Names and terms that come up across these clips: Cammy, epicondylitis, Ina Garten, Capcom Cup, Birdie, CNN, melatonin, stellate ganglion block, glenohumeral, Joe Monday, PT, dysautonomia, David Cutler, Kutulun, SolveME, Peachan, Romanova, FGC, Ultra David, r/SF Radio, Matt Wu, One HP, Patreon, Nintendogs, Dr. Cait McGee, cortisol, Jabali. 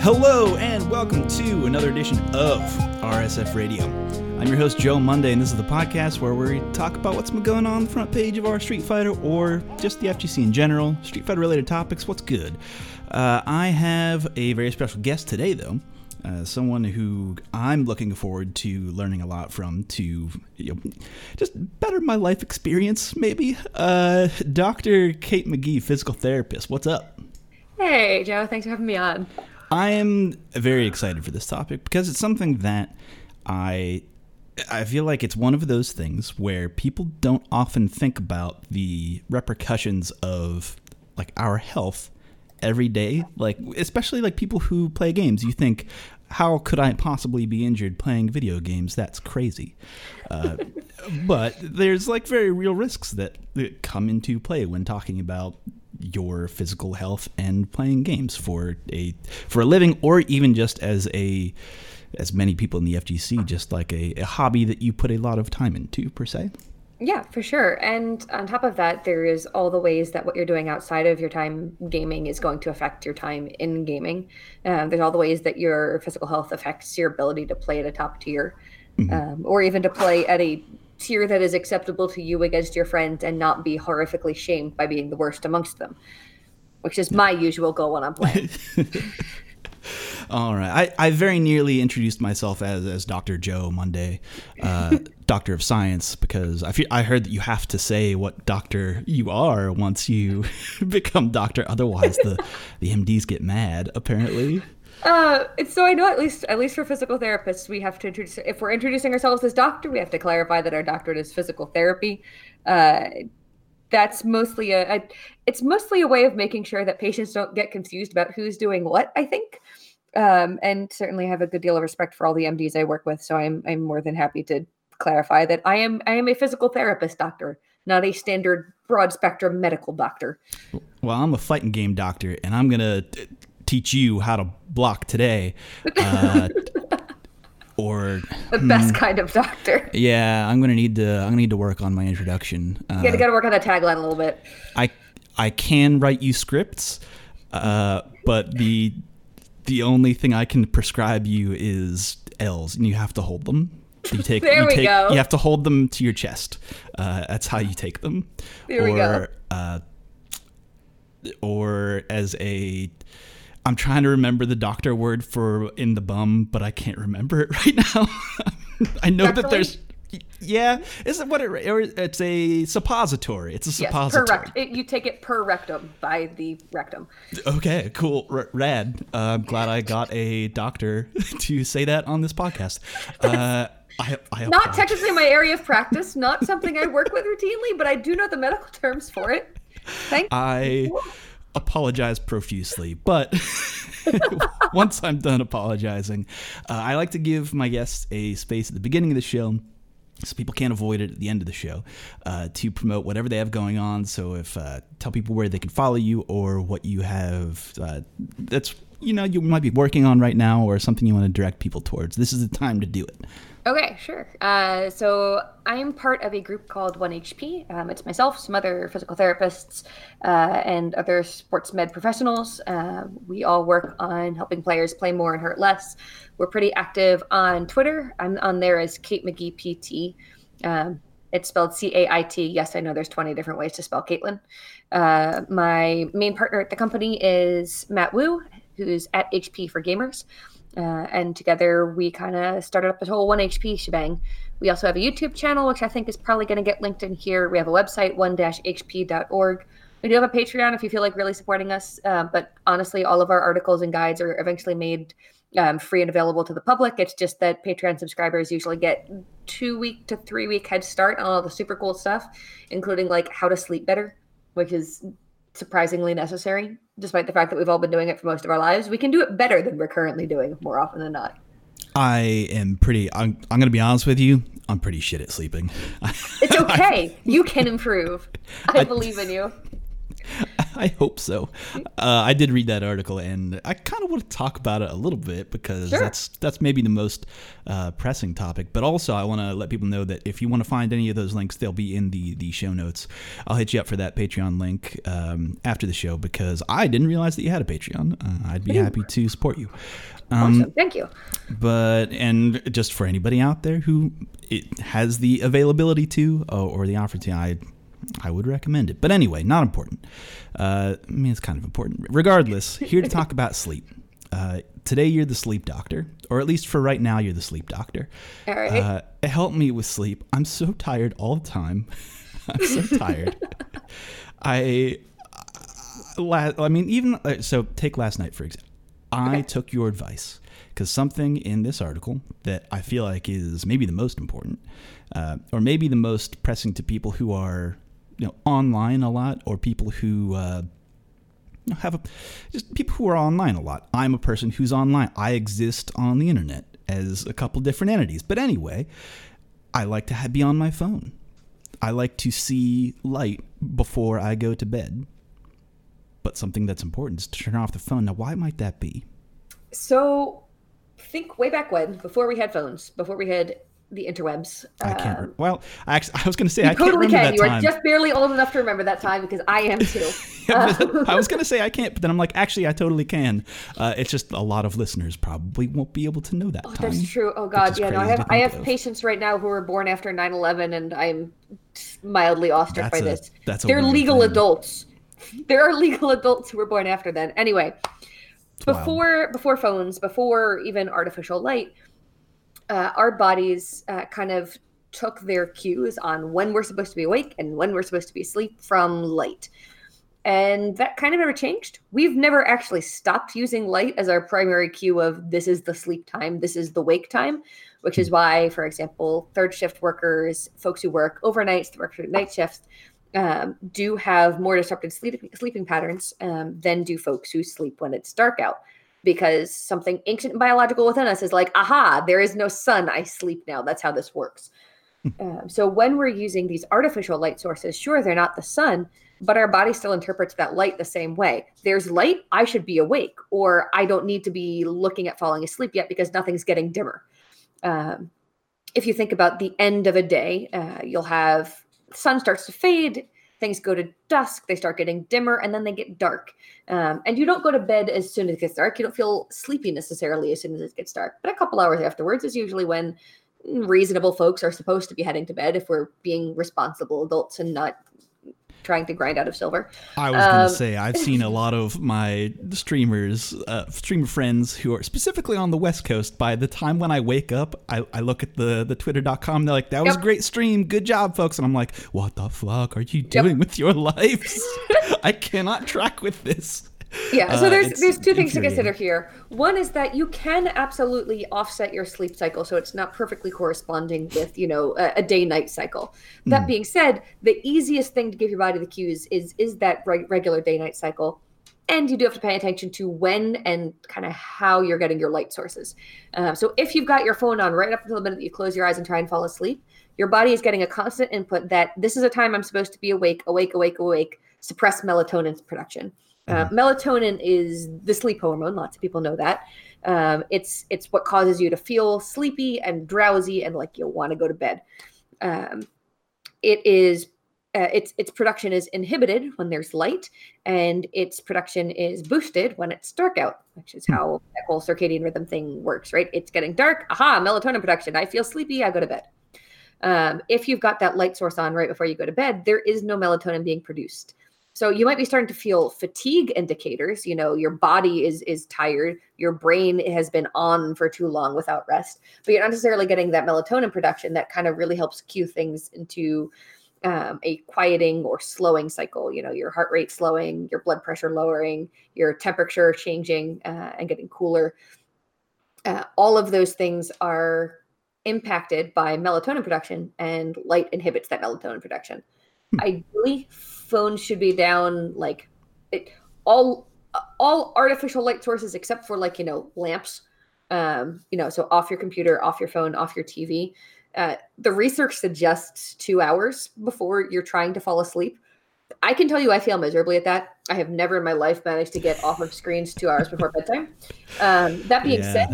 Hello and welcome to another edition of r/SF Radio. I'm your host Joe Monday, and this is the podcast where we talk about what's been going on the front page of our Street Fighter or just the FGC in general, Street Fighter related topics, what's good. I have a very special guest today though, someone who I'm looking forward to learning a lot from to just better my life experience maybe. Dr. Cait McGee, physical therapist, what's up? Hey Joe, thanks for having me on. I am very excited for this topic because it's something that I feel like it's one of those things where people don't often think about the repercussions of like our health every day, like especially like people who play games. You think, how could I possibly be injured playing video games? That's crazy. But there's like very real risks that come into play when talking about your physical health and playing games for a living, or even just as many people in the FGC, just like a hobby that you put a lot of time into per se. Yeah, for sure. And on top of that, there is all the ways that what you're doing outside of your time gaming is going to affect your time in gaming. There's all the ways that your physical health affects your ability to play at a top tier, mm-hmm. Or even to play at a tier that is acceptable to you against your friends and not be horrifically shamed by being the worst amongst them, which is my usual goal when I'm playing. All right. I very nearly introduced myself as Dr. Joe Monday, Doctor of Science, because I heard that you have to say what doctor you are once you become doctor. Otherwise, the MDs get mad, apparently. So I know at least for physical therapists, we have to introduce, if we're introducing ourselves as doctor, we have to clarify that our doctorate is physical therapy. That's mostly it's mostly a way of making sure that patients don't get confused about who's doing what, I think. And certainly have a good deal of respect for all the MDs I work with. So I'm more than happy to clarify that I am a physical therapist doctor, not a standard broad spectrum medical doctor. Well, I'm a fighting game doctor, and I'm going to teach you how to block today, or the best kind of doctor. Yeah, I'm gonna need to work on my introduction. Yeah, you gotta work on that tagline a little bit. I can write you scripts, but the only thing I can prescribe you is L's, and you have to hold them. You have to hold them to your chest. That's how you take them. There we go. Or as a I'm trying to remember the doctor word for in the bum, but I can't remember it right now. I know that there's, it's a suppository. It's a suppository. Yes, you take it per rectum by the rectum. Okay, cool. Rad. I'm glad I got a doctor to say that on this podcast. I not technically my area of practice, not something I work with routinely, but I do know the medical terms for it. Thank you. Apologize profusely, but once I'm done apologizing, I like to give my guests a space at the beginning of the show so people can't avoid it at the end of the show, to promote whatever they have going on. So tell people where they can follow you or what you have that's you might be working on right now or something you want to direct people towards. This is the time to do it. Okay, sure. So I'm part of a group called One HP. It's myself, some other physical therapists, and other sports med professionals. We all work on helping players play more and hurt less. We're pretty active on Twitter. I'm on there as CaitMcGeePT. It's spelled C-A-I-T. Yes, I know there's 20 different ways to spell Caitlin. My main partner at the company is Matt Wu, who's at HP for Gamers. And together we kind of started up this whole 1HP shebang. We also have a YouTube channel, which I think is probably going to get linked in here. We have a website, one-hp.org. We do have a Patreon if you feel like really supporting us. But honestly, all of our articles and guides are eventually made free and available to the public. It's just that Patreon subscribers usually get 2 week to 3 week head start on all the super cool stuff, including like how to sleep better, which is surprisingly necessary, despite the fact that we've all been doing it for most of our lives. We can do it better than we're currently doing more often than not. I'm going to be honest with you. I'm pretty shit at sleeping. It's okay. You can improve. I believe in you. I hope so. I did read that article, and I kind of want to talk about it a little bit because that's maybe the most pressing topic. But also, I want to let people know that if you want to find any of those links, they'll be in the show notes. I'll hit you up for that Patreon link after the show because I didn't realize that you had a Patreon. I'd be happy to support you. Awesome. Thank you. But and just for anybody out there who it has the availability to or the offer to, I would recommend it. But anyway, not important. I mean, it's kind of important. Regardless, here to talk about sleep. Today, you're the sleep doctor, or at least for right now, you're the sleep doctor. All right. Help me with sleep. I'm so tired all the time. I'm so tired. So take last night, for example. I took your advice because something in this article that I feel like is maybe the most important or maybe the most pressing to people who are online a lot, or people who people who are online a lot. I'm a person who's online. I exist on the internet as a couple different entities. But anyway, I like to be on my phone. I like to see light before I go to bed. But something that's important is to turn off the phone. Now, why might that be? So think way back when, before we had phones, before we had the interwebs. I can't. I was going to say I can't remember that time. You are just barely old enough to remember that time because I am too. I was going to say I can't, but then I'm like, actually, I totally can. It's just a lot of listeners probably won't be able to know that time. That's true. Oh God, yeah. No, I have patients right now who were born after 9/11, and I'm mildly awestruck by this. They're legal adults. There are legal adults who were born after then. Anyway, before phones, before even artificial light, our bodies kind of took their cues on when we're supposed to be awake and when we're supposed to be asleep from light. And that kind of never changed. We've never actually stopped using light as our primary cue of this is the sleep time, this is the wake time, which is why, for example, third shift workers, folks who work overnights, who work through night shifts, do have more disrupted sleeping patterns than do folks who sleep when it's dark out, because something ancient and biological within us is like, aha, there is no sun, I sleep now. That's how this works. So when we're using these artificial light sources, sure, they're not the sun, but our body still interprets that light the same way. There's light, I should be awake, or I don't need to be looking at falling asleep yet because nothing's getting dimmer. If you think about the end of a day, you'll have sun starts to fade, things go to dusk, they start getting dimmer, and then they get dark. And you don't go to bed as soon as it gets dark. You don't feel sleepy necessarily as soon as it gets dark. But a couple hours afterwards is usually when reasonable folks are supposed to be heading to bed if we're being responsible adults and not trying to grind out of silver. I was going to say, I've seen a lot of my streamer friends who are specifically on the West Coast. By the time when I wake up, I look at the twitter.com. They're like, that was a great stream. Good job, folks. And I'm like, what the fuck are you doing with your lives? I cannot track with this. Yeah, so there's two things to consider here. One is that you can absolutely offset your sleep cycle, so it's not perfectly corresponding with, a day-night cycle. That being said, the easiest thing to give your body the cues is that regular day-night cycle, and you do have to pay attention to when and kind of how you're getting your light sources. So if you've got your phone on right up until the minute that you close your eyes and try and fall asleep, your body is getting a constant input that this is a time I'm supposed to be awake, suppress melatonin production. Melatonin is the sleep hormone. Lots of people know that. It's what causes you to feel sleepy and drowsy and like you'll want to go to bed. Its production is inhibited when there's light, and its production is boosted when it's dark out, which is how that whole circadian rhythm thing works, right? It's getting dark. Aha, melatonin production. I feel sleepy. I go to bed. If you've got that light source on right before you go to bed, there is no melatonin being produced. So you might be starting to feel fatigue indicators. Your body is tired. Your brain has been on for too long without rest. But you're not necessarily getting that melatonin production that kind of really helps cue things into a quieting or slowing cycle. Your heart rate slowing, your blood pressure lowering, your temperature changing and getting cooler. all of those things are impacted by melatonin production, and light inhibits that melatonin production. Ideally, phones should be down, like all artificial light sources except for lamps, so off your computer, off your phone, off your TV. The research suggests 2 hours before you're trying to fall asleep. I can tell you I fail miserably at that. I have never in my life managed to get off of screens 2 hours before bedtime. That being said,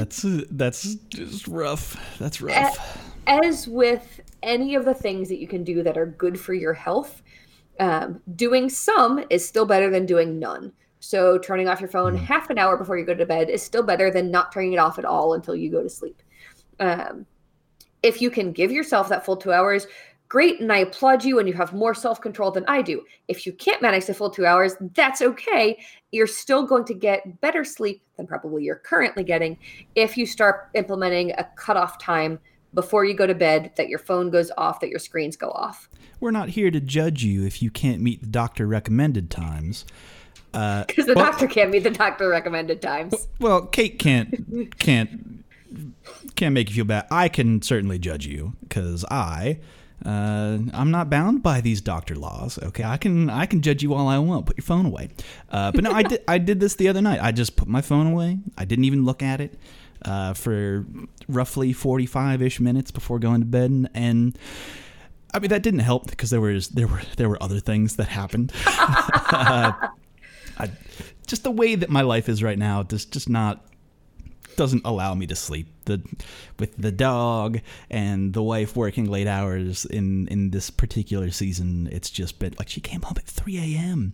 that's just rough. That's rough. As with any of the things that you can do that are good for your health, doing some is still better than doing none. So turning off your phone half an hour before you go to bed is still better than not turning it off at all until you go to sleep. If you can give yourself that full 2 hours, great, and I applaud you, and you have more self-control than I do. If you can't manage the full 2 hours, that's okay. You're still going to get better sleep than probably you're currently getting if you start implementing a cutoff time before you go to bed, that your phone goes off, that your screens go off. We're not here to judge you if you can't meet the doctor-recommended times. Because the doctor can't meet the doctor-recommended times. Well, Cait can't make you feel bad. I can certainly judge you because I'm not bound by these doctor laws. Okay, I can judge you all I want. Put your phone away. But no, I did this the other night. I just put my phone away. I didn't even look at it for roughly 45-ish minutes before going to bed, and I mean that didn't help because there were other things that happened. Just the way that my life is right now, just not. Doesn't allow me to sleep with the dog and the wife working late hours in this particular season. It's just been like she came home at 3 a.m.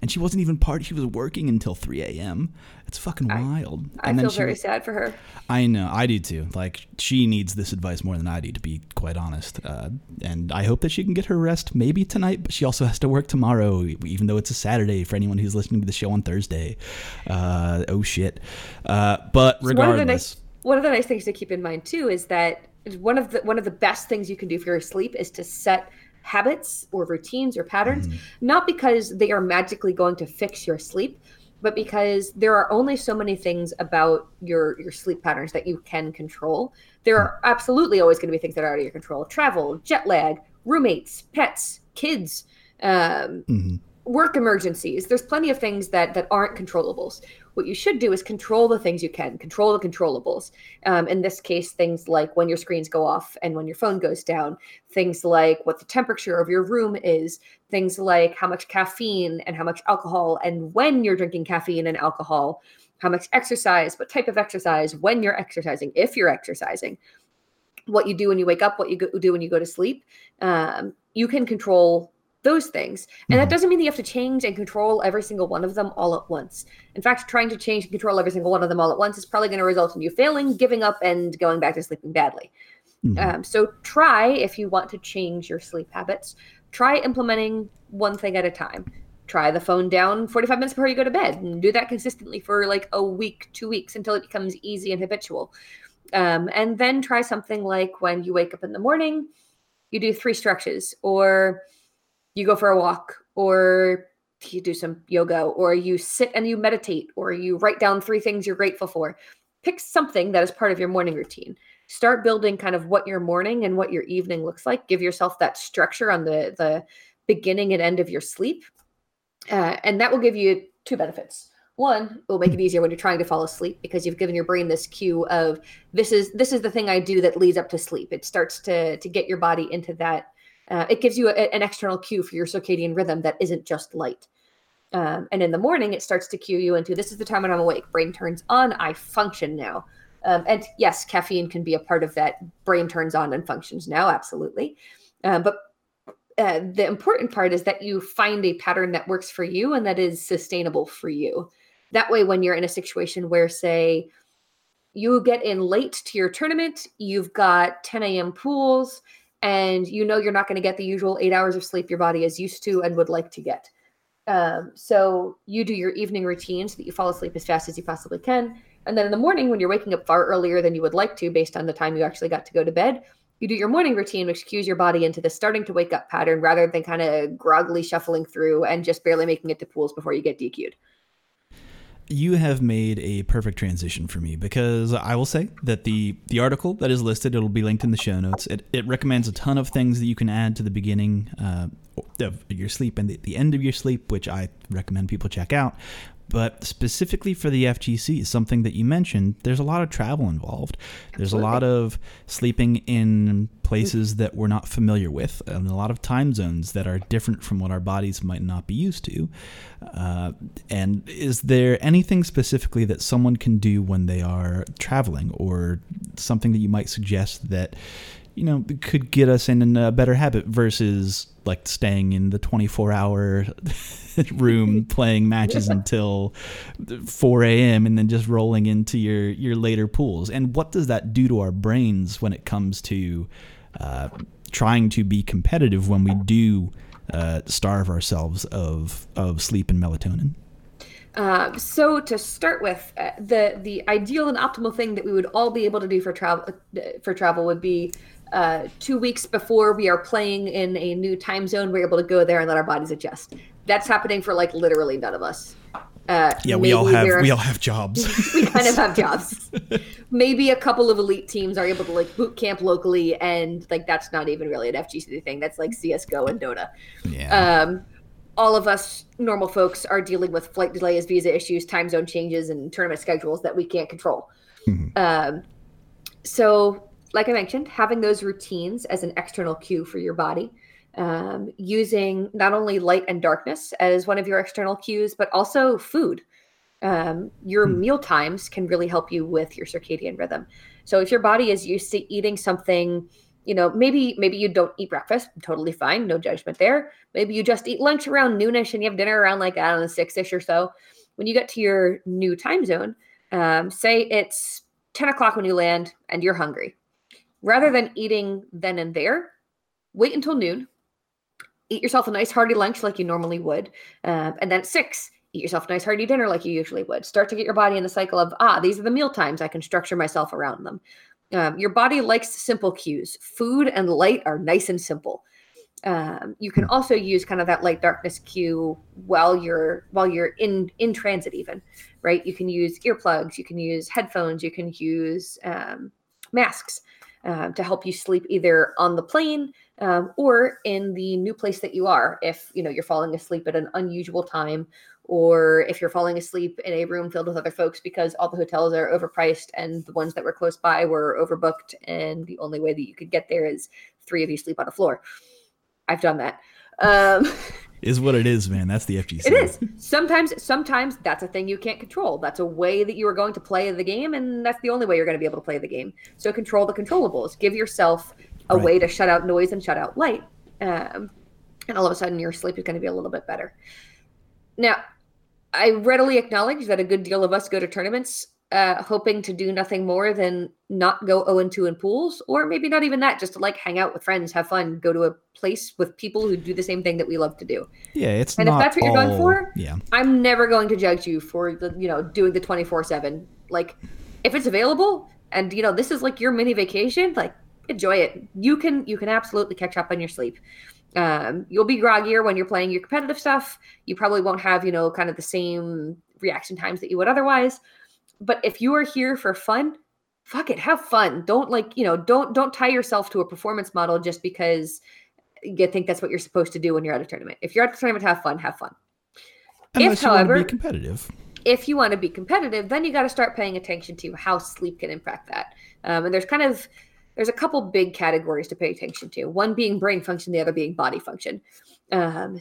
and she wasn't even she was working until 3 a.m. It's fucking wild. I feel very sad for her. I know. I do too. Like she needs this advice more than I do, to be quite honest. And I hope that she can get her rest maybe tonight, but she also has to work tomorrow, even though it's a Saturday for anyone who's listening to the show on Thursday. Oh shit. But regardless. One of the nice things to keep in mind too is that one of the best things you can do for your sleep is to set habits or routines or patterns, not because they are magically going to fix your sleep, but because there are only so many things about your sleep patterns that you can control. There are absolutely always going to be things that are out of your control: travel, jet lag, roommates, pets, kids, work emergencies. There's plenty of things that aren't controllables. What you should do is control the things you can, control the controllables. In this case, things like when your screens go off and when your phone goes down, things like what the temperature of your room is, things like how much caffeine and how much alcohol and when you're drinking caffeine and alcohol, how much exercise, what type of exercise, when you're exercising, if you're exercising, what you do when you wake up, what you do when you go to sleep. You can control those things. And that doesn't mean that you have to change and control every single one of them all at once. In fact, trying to change and control every single one of them all at once is probably going to result in you failing, giving up, and going back to sleeping badly. So try, if you want to change your sleep habits, try implementing one thing at a time. Try the phone down 45 minutes before you go to bed, and do that consistently for like a week, 2 weeks, until it becomes easy and habitual. And then try something like when you wake up in the morning, you do 3 stretches, or you go for a walk, or you do some yoga, or you sit and you meditate, or you write down 3 things you're grateful for. Pick something that is part of your morning routine. Start building kind of what your morning and what your evening looks like. Give yourself that structure on the beginning and end of your sleep. And that will give you 2 benefits. One, it will make it easier when you're trying to fall asleep, because you've given your brain this cue of this is the thing I do that leads up to sleep. It starts to get your body into that. It gives you an external cue for your circadian rhythm that isn't just light. And in the morning, it starts to cue you into, this is the time when I'm awake. Brain turns on. I function now. And yes, caffeine can be a part of that. Brain turns on and functions now. Absolutely. But the important part is that you find a pattern that works for you and that is sustainable for you. That way, when you're in a situation where, say, you get in late to your tournament, you've got 10 a.m. pools, and you know you're not going to get the usual 8 hours of sleep your body is used to and would like to get. So you do your evening routine so that you fall asleep as fast as you possibly can. And then in the morning, when you're waking up far earlier than you would like to based on the time you actually got to go to bed, you do your morning routine, which cues your body into the starting to wake up pattern rather than kind of groggily shuffling through and just barely making it to pools before you get DQ'd. you have made a perfect transition for me, because I will say that the article that is listed, it'll be linked in the show notes. It recommends a ton of things that you can add to the beginning of your sleep and the end of your sleep, which I recommend people check out. But specifically for the FGC, something that you mentioned, there's a lot of travel involved. There's a lot of sleeping in places that we're not familiar with, and a lot of time zones that are different from what our bodies might not be used to. And is there anything specifically that someone can do when they are traveling, or something that you might suggest that, you know, could get us in a better habit versus like staying in the 24-hour room playing matches until 4 a.m. and then just rolling into your later pools? And what does that do to our brains when it comes to trying to be competitive when we do starve ourselves of sleep and melatonin? So to start with, the ideal and optimal thing that we would all be able to do for travel would be 2 weeks before we are playing in a new time zone, we're able to go there and let our bodies adjust. That's happening for like literally none of us. We all have jobs. We kind of have jobs. Maybe a couple of elite teams are able to like boot camp locally, and like that's not even really an FGC thing. That's like CS:GO and Dota. Yeah. All of us normal folks are dealing with flight delays, visa issues, time zone changes, and tournament schedules that we can't control. Mm-hmm. So like I mentioned, having those routines as an external cue for your body, using not only light and darkness as one of your external cues, but also food. Your meal times can really help you with your circadian rhythm. So if your body is used to eating something, you know, maybe you don't eat breakfast, totally fine, no judgment there. Maybe you just eat lunch around noonish and you have dinner around like, I don't know, 6-ish or so. When you get to your new time zone, say it's 10 o'clock when you land and you're hungry. Rather than eating then and there, wait until noon, eat yourself a nice hearty lunch like you normally would, and then at 6, eat yourself a nice hearty dinner like you usually would. Start to get your body in the cycle of, these are the meal times, I can structure myself around them. Your body likes simple cues. Food and light are nice and simple. You can also use kind of that light darkness cue while you're in transit even, right? You can use earplugs, you can use headphones, you can use masks to help you sleep either on the plane or in the new place that you are. If you know you're falling asleep at an unusual time, or if you're falling asleep in a room filled with other folks because all the hotels are overpriced and the ones that were close by were overbooked and the only way that you could get there is 3 of you sleep on a floor. I've done that. Is what it is, man. That's the FGC. It is. Sometimes that's a thing you can't control. That's a way that you are going to play the game, and that's the only way you're going to be able to play the game. So control the controllables. Give yourself a way to shut out noise and shut out light, and all of a sudden your sleep is going to be a little bit better. Now, I readily acknowledge that a good deal of us go to tournaments hoping to do nothing more than not go 0-2 in pools, or maybe not even that, just to like hang out with friends, have fun, go to a place with people who do the same thing that we love to do. Yeah, it's and not if that's what you're going for, yeah. I'm never going to judge you for the, you know, doing the 24/7. Like, if it's available and you know this is like your mini vacation, like enjoy it. You can absolutely catch up on your sleep. You'll be groggier when you're playing your competitive stuff. You probably won't have, you know, kind of the same reaction times that you would otherwise. But if you are here for fun, fuck it, have fun. Don't like, you know, don't tie yourself to a performance model just because you think that's what you're supposed to do when you're at a tournament. If you're at the tournament, have fun, have fun. Unless, however, you want to be competitive. If you want to be competitive, then you got to start paying attention to how sleep can impact that. And there's a couple big categories to pay attention to, one being brain function, the other being body function.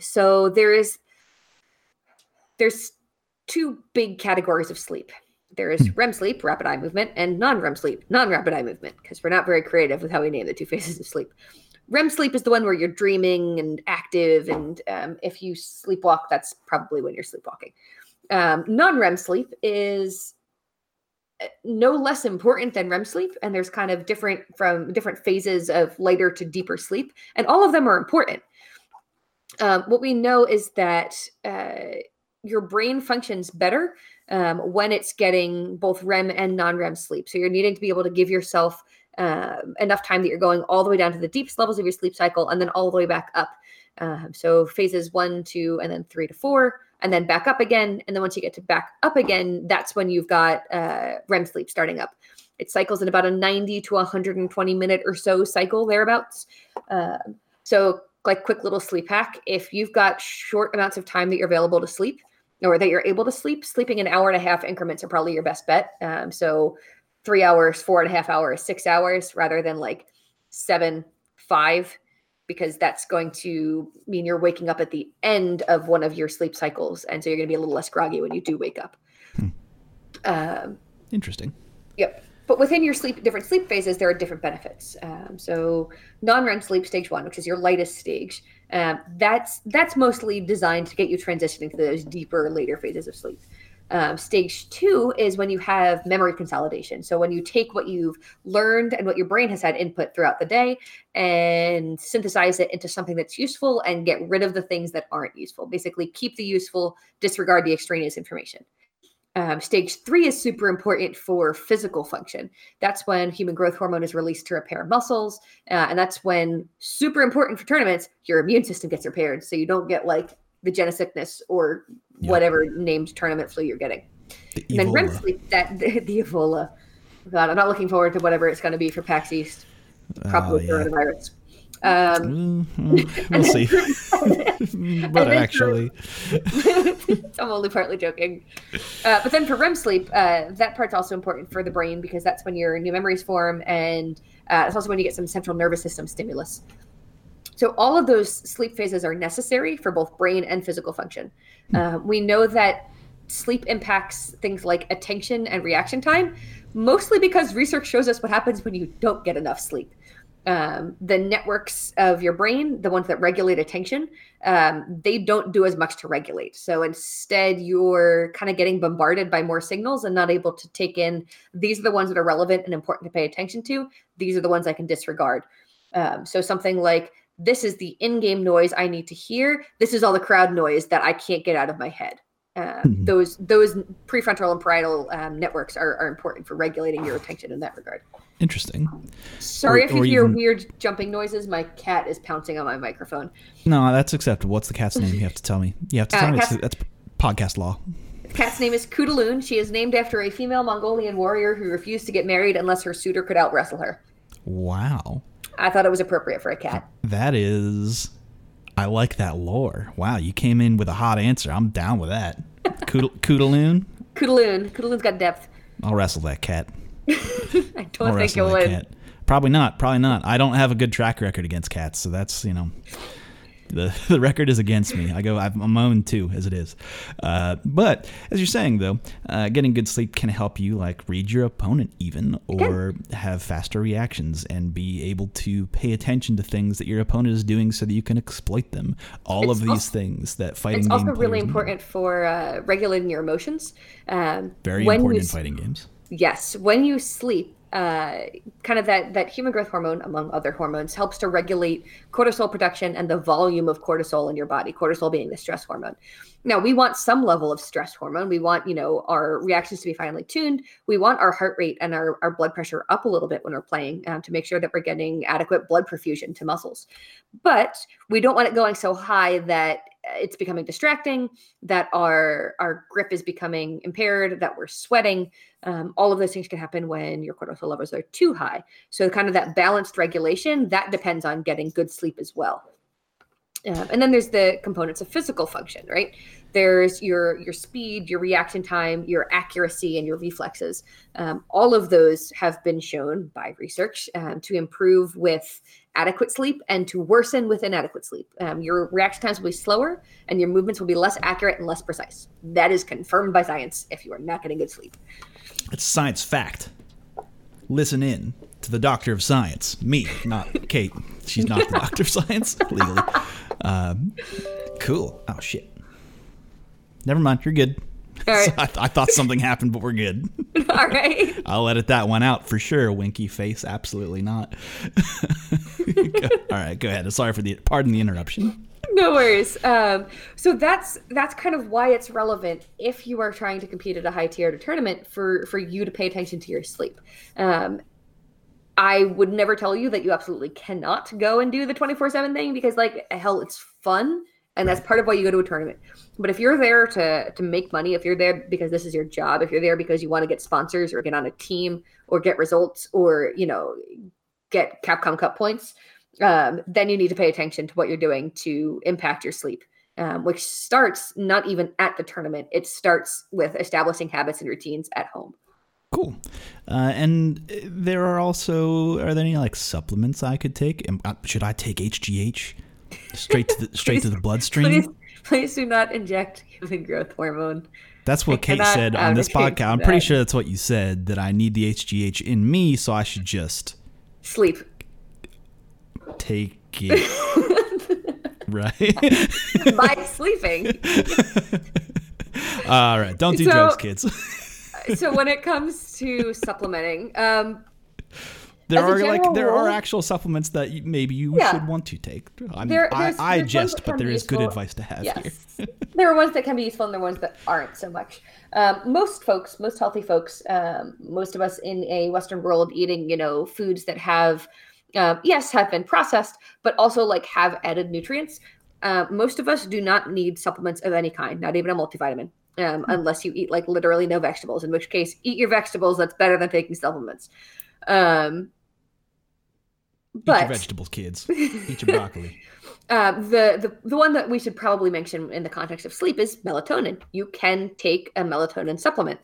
So there's 2 big categories of sleep. There is REM sleep, rapid eye movement, and non-REM sleep, non-rapid eye movement, because we're not very creative with how we name the 2 phases of sleep. REM sleep is the one where you're dreaming and active, and if you sleepwalk, that's probably when you're sleepwalking. Non-REM sleep is no less important than REM sleep, and there's kind of different phases of lighter to deeper sleep, and all of them are important. What we know is that your brain functions better when it's getting both REM and non-REM sleep. So you're needing to be able to give yourself enough time that you're going all the way down to the deepest levels of your sleep cycle and then all the way back up. So phases 1, 2, and then 3 to 4 and then back up again. And then once you get to back up again, that's when you've got REM sleep starting up. It cycles in about a 90 to 120 minute or so cycle, thereabouts. So like quick little sleep hack. If you've got short amounts of time that you're available to sleep or that you're able to sleep, sleeping an hour and a half increments are probably your best bet. So 3 hours, 4.5 hours, 6 hours, rather than like 7, 5, because that's going to mean you're waking up at the end of one of your sleep cycles. And so you're going to be a little less groggy when you do wake up. Interesting. Yep. But within your sleep, different sleep phases, there are different benefits. So non-REM sleep stage one, which is your lightest stage, that's mostly designed to get you transitioning to those deeper, later phases of sleep. Stage two is when you have memory consolidation. So when you take what you've learned and what your brain has had input throughout the day and synthesize it into something that's useful and get rid of the things that aren't useful. Basically, keep the useful, disregard the extraneous information. Stage three is super important for physical function. That's when human growth hormone is released to repair muscles. And that's when, super important for tournaments, your immune system gets repaired. So you don't get like the Jenna sickness or whatever named tournament flu you're getting. And then REM sleep, the Ebola. God, I'm not looking forward to whatever it's going to be for PAX East. Probably coronavirus. We'll see. But actually, I'm only partly joking. But then for REM sleep, that part's also important for the brain because that's when your new memories form, and it's also when you get some central nervous system stimulus. So all of those sleep phases are necessary for both brain and physical function. We know that sleep impacts things like attention and reaction time, mostly because research shows us what happens when you don't get enough sleep. The networks of your brain, the ones that regulate attention, they don't do as much to regulate. So instead, you're kind of getting bombarded by more signals and not able to take in. These are the ones that are relevant and important to pay attention to. These are the ones I can disregard. So something like, this is the in-game noise I need to hear. This is all the crowd noise that I can't get out of my head. Those prefrontal and parietal networks are important for regulating your attention in that regard. Interesting. Sorry if you hear weird jumping noises. My cat is pouncing on my microphone. No, that's acceptable. What's the cat's name? You have to tell me. You have to tell me. That's podcast law. Cat's name is Kutulun. She is named after a female Mongolian warrior who refused to get married unless her suitor could out-wrestle her. Wow. I thought it was appropriate for a cat. That is... I like that lore. Wow, you came in with a hot answer. I'm down with that. Kutulun? Kutulun. Kutulun's got depth. I'll wrestle that cat. I don't think it would. Cat. Probably not. I don't have a good track record against cats, so that's, you know, the record is against me. I'm owned too, as it is. But as you're saying, though, getting good sleep can help you, like, read your opponent even, or have faster reactions and be able to pay attention to things that your opponent is doing so that you can exploit them. All of these things that fighting games. It's also really important for regulating your emotions. Very important in fighting games. Yes. When you sleep, kind of that human growth hormone, among other hormones, helps to regulate cortisol production and the volume of cortisol in your body, cortisol being the stress hormone. Now, we want some level of stress hormone. We want, our reactions to be finely tuned. We want our heart rate and our blood pressure up a little bit when we're playing to make sure that we're getting adequate blood perfusion to muscles. But we don't want it going so high that it's becoming distracting, that our grip is becoming impaired, that we're sweating. All of those things can happen when your cortisol levels are too high. So kind of that balanced regulation, that depends on getting good sleep as well. And then there's the components of physical function, right? There's your speed, your reaction time, your accuracy, and your reflexes. All of those have been shown by research to improve with adequate sleep and to worsen with inadequate sleep. Your reaction times will be slower and your movements will be less accurate and less precise. That is confirmed by science if you are not getting good sleep. It's science fact. Listen in to the doctor of science. Me, not Kate. She's not the doctor of science legally. Cool. Oh, shit. Never mind. You're good. All right. So I thought something happened, but we're good. All right. I'll edit that one out for sure. Winky face. Absolutely not. All right. Go ahead. Sorry for pardon the interruption. No worries. So that's kind of why it's relevant if you are trying to compete at a high tier tournament for you to pay attention to your sleep. I would never tell you that you absolutely cannot go and do the 24/7 thing because, like, hell, it's fun And that's part of why you go to a tournament. But if you're there to make money, if you're there because this is your job, if you're there because you want to get sponsors or get on a team or get results or, you know, get Capcom Cup points, then you need to pay attention to what you're doing to impact your sleep, which starts not even at the tournament. It starts with establishing habits and routines at home. Cool. And there are also, are there any like supplements I could take? Should I take HGH? Straight to the bloodstream. Please do not inject human growth hormone. That's what Cait said on this podcast. I'm pretty sure that's what you said, that I need the HGH in me, so I should just sleep. Take it. Right? By sleeping. All right. Don't do drugs, kids. So when it comes to supplementing, There are actual supplements that maybe you should want to take. There is good advice to have here. There are ones that can be useful and there are ones that aren't so much. Most healthy folks, most of us in a Western world eating, foods that have been processed, but also like have added nutrients. Most of us do not need supplements of any kind, not even a multivitamin. Unless you eat like literally no vegetables, in which case eat your vegetables. That's better than taking supplements. Eat your vegetables, kids. Eat your broccoli. The one that we should probably mention in the context of sleep is melatonin. You can take a melatonin supplement.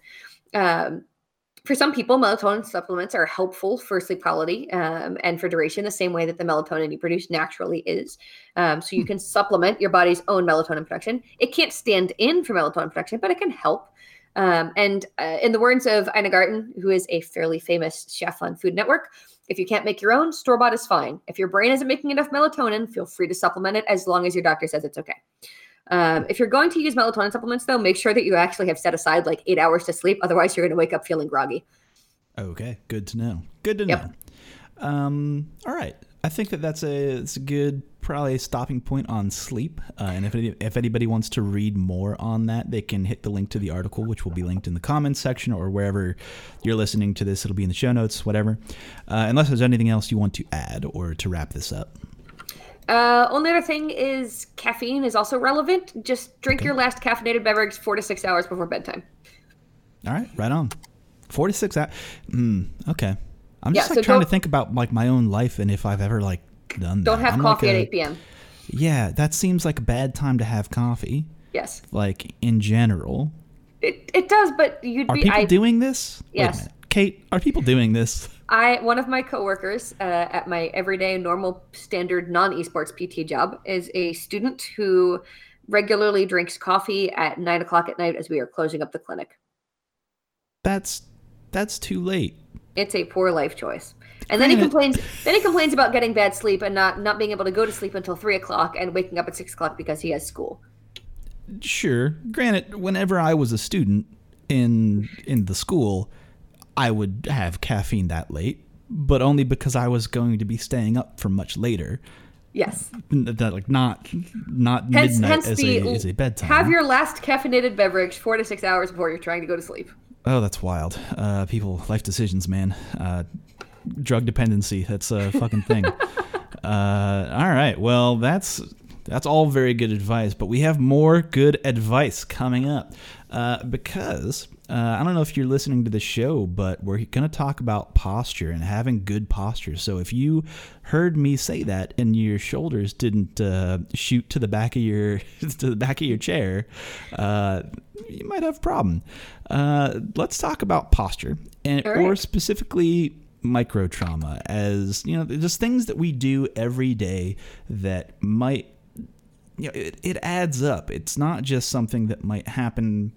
For some people, melatonin supplements are helpful for sleep quality and for duration, the same way that the melatonin you produce naturally is. So you can supplement your body's own melatonin production. It can't stand in for melatonin production, but it can help. And in the words of Ina Garten, who is a fairly famous chef on Food Network, if you can't make your own, store-bought is fine. If your brain isn't making enough melatonin, feel free to supplement it as long as your doctor says it's okay. If you're going to use melatonin supplements, though, make sure that you actually have set aside like 8 hours to sleep. Otherwise, you're going to wake up feeling groggy. Okay, good to know. Good to know. All right. I think that's a good probably stopping point on sleep. And if anybody wants to read more on that, they can hit the link to the article, which will be linked in the comments section or wherever you're listening to this. It'll be in the show notes, whatever. Unless there's anything else you want to add or to wrap this up. Only other thing is caffeine is also relevant. Just drink your last caffeinated beverage 4 to 6 hours before bedtime. All right. Right on. 4 to 6 hours. Okay. I'm just trying to think about like my own life and if I've ever like done that. Don't have coffee at 8 p.m. Yeah, that seems like a bad time to have coffee. Yes. Like in general. It does, but you'd be... Are people doing this? Yes. Cait, are people doing this? One of my coworkers at my everyday, normal, standard, non-esports PT job is a student who regularly drinks coffee at 9 o'clock at night as we are closing up the clinic. That's too late. It's a poor life choice. And then he complains. Then he complains about getting bad sleep and not being able to go to sleep until 3 o'clock and waking up at 6 o'clock because he has school. Sure. Granted, whenever I was a student in the school, I would have caffeine that late, but only because I was going to be staying up for much later. Yes. Like not midnight as a bedtime. Have your last caffeinated beverage 4 to 6 hours before you're trying to go to sleep. Oh, that's wild. People, life decisions, man. Drug dependency, that's a fucking thing. All right, well, that's all very good advice, but we have more good advice coming up because I don't know if you're listening to the show, but we're going to talk about posture and having good posture. So if you heard me say that and your shoulders didn't shoot to the back of your chair, you might have a problem. Let's talk about posture and right. Or specifically micro trauma, as you know, just things that we do every day that might, it adds up. It's not just something that might happen.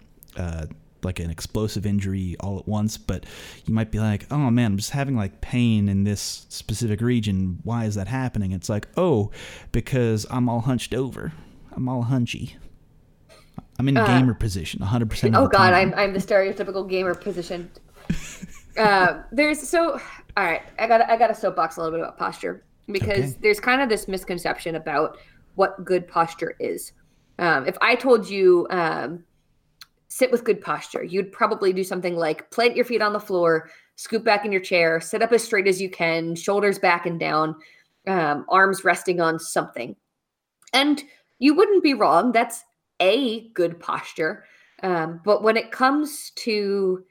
Like an explosive injury all at once, but you might be like, oh man, I'm just having like pain in this specific region. Why is that happening? It's like, oh, because I'm all hunched over. I'm all hunchy. I'm in gamer position 100% of the time. I'm the stereotypical gamer position. All right, I got a soapbox a little bit about posture because there's kind of this misconception about what good posture is. If I told you, sit with good posture, you'd probably do something like plant your feet on the floor, scoop back in your chair, sit up as straight as you can, shoulders back and down, arms resting on something. And you wouldn't be wrong. That's a good posture. But when it comes to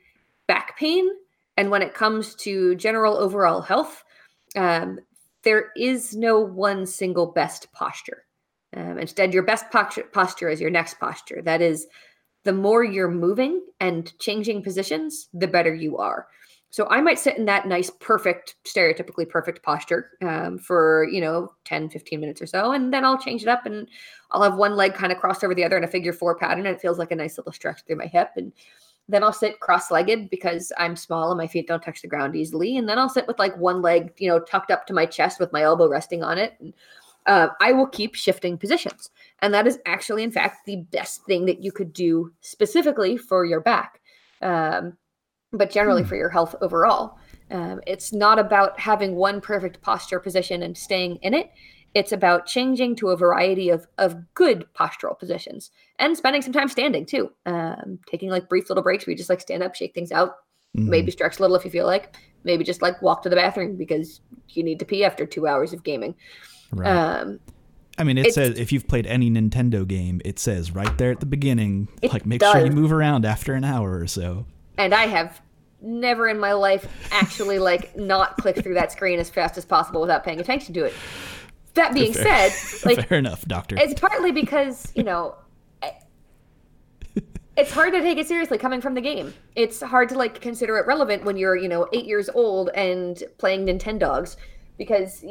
back pain and when it comes to general overall health, there is no one single best posture. Instead, your best posture is your next posture. That is, the more you're moving and changing positions, the better you are. So I might sit in that nice, perfect, stereotypically perfect posture for, 10, 15 minutes or so. And then I'll change it up and I'll have one leg kind of crossed over the other in a figure 4 pattern. And it feels like a nice little stretch through my hip. And then I'll sit cross-legged because I'm small and my feet don't touch the ground easily. And then I'll sit with one leg, tucked up to my chest with my elbow resting on it. And I will keep shifting positions. And that is actually, in fact, the best thing that you could do specifically for your back. But generally for your health overall. It's not about having one perfect posture position and staying in it. It's about changing to a variety of good postural positions and spending some time standing too. Taking brief little breaks where you just stand up, shake things out, maybe stretch a little if you feel like, maybe just walk to the bathroom because you need to pee after 2 hours of gaming. Right. It says, if you've played any Nintendo game, it says right there at the beginning, make sure you move around after an hour or so. And I have never in my life actually not clicked through that screen as fast as possible without paying attention to it. That being said, fair enough, doctor. It's partly because, it's hard to take it seriously coming from the game. It's hard to consider it relevant when you're, 8 years old and playing Nintendogs because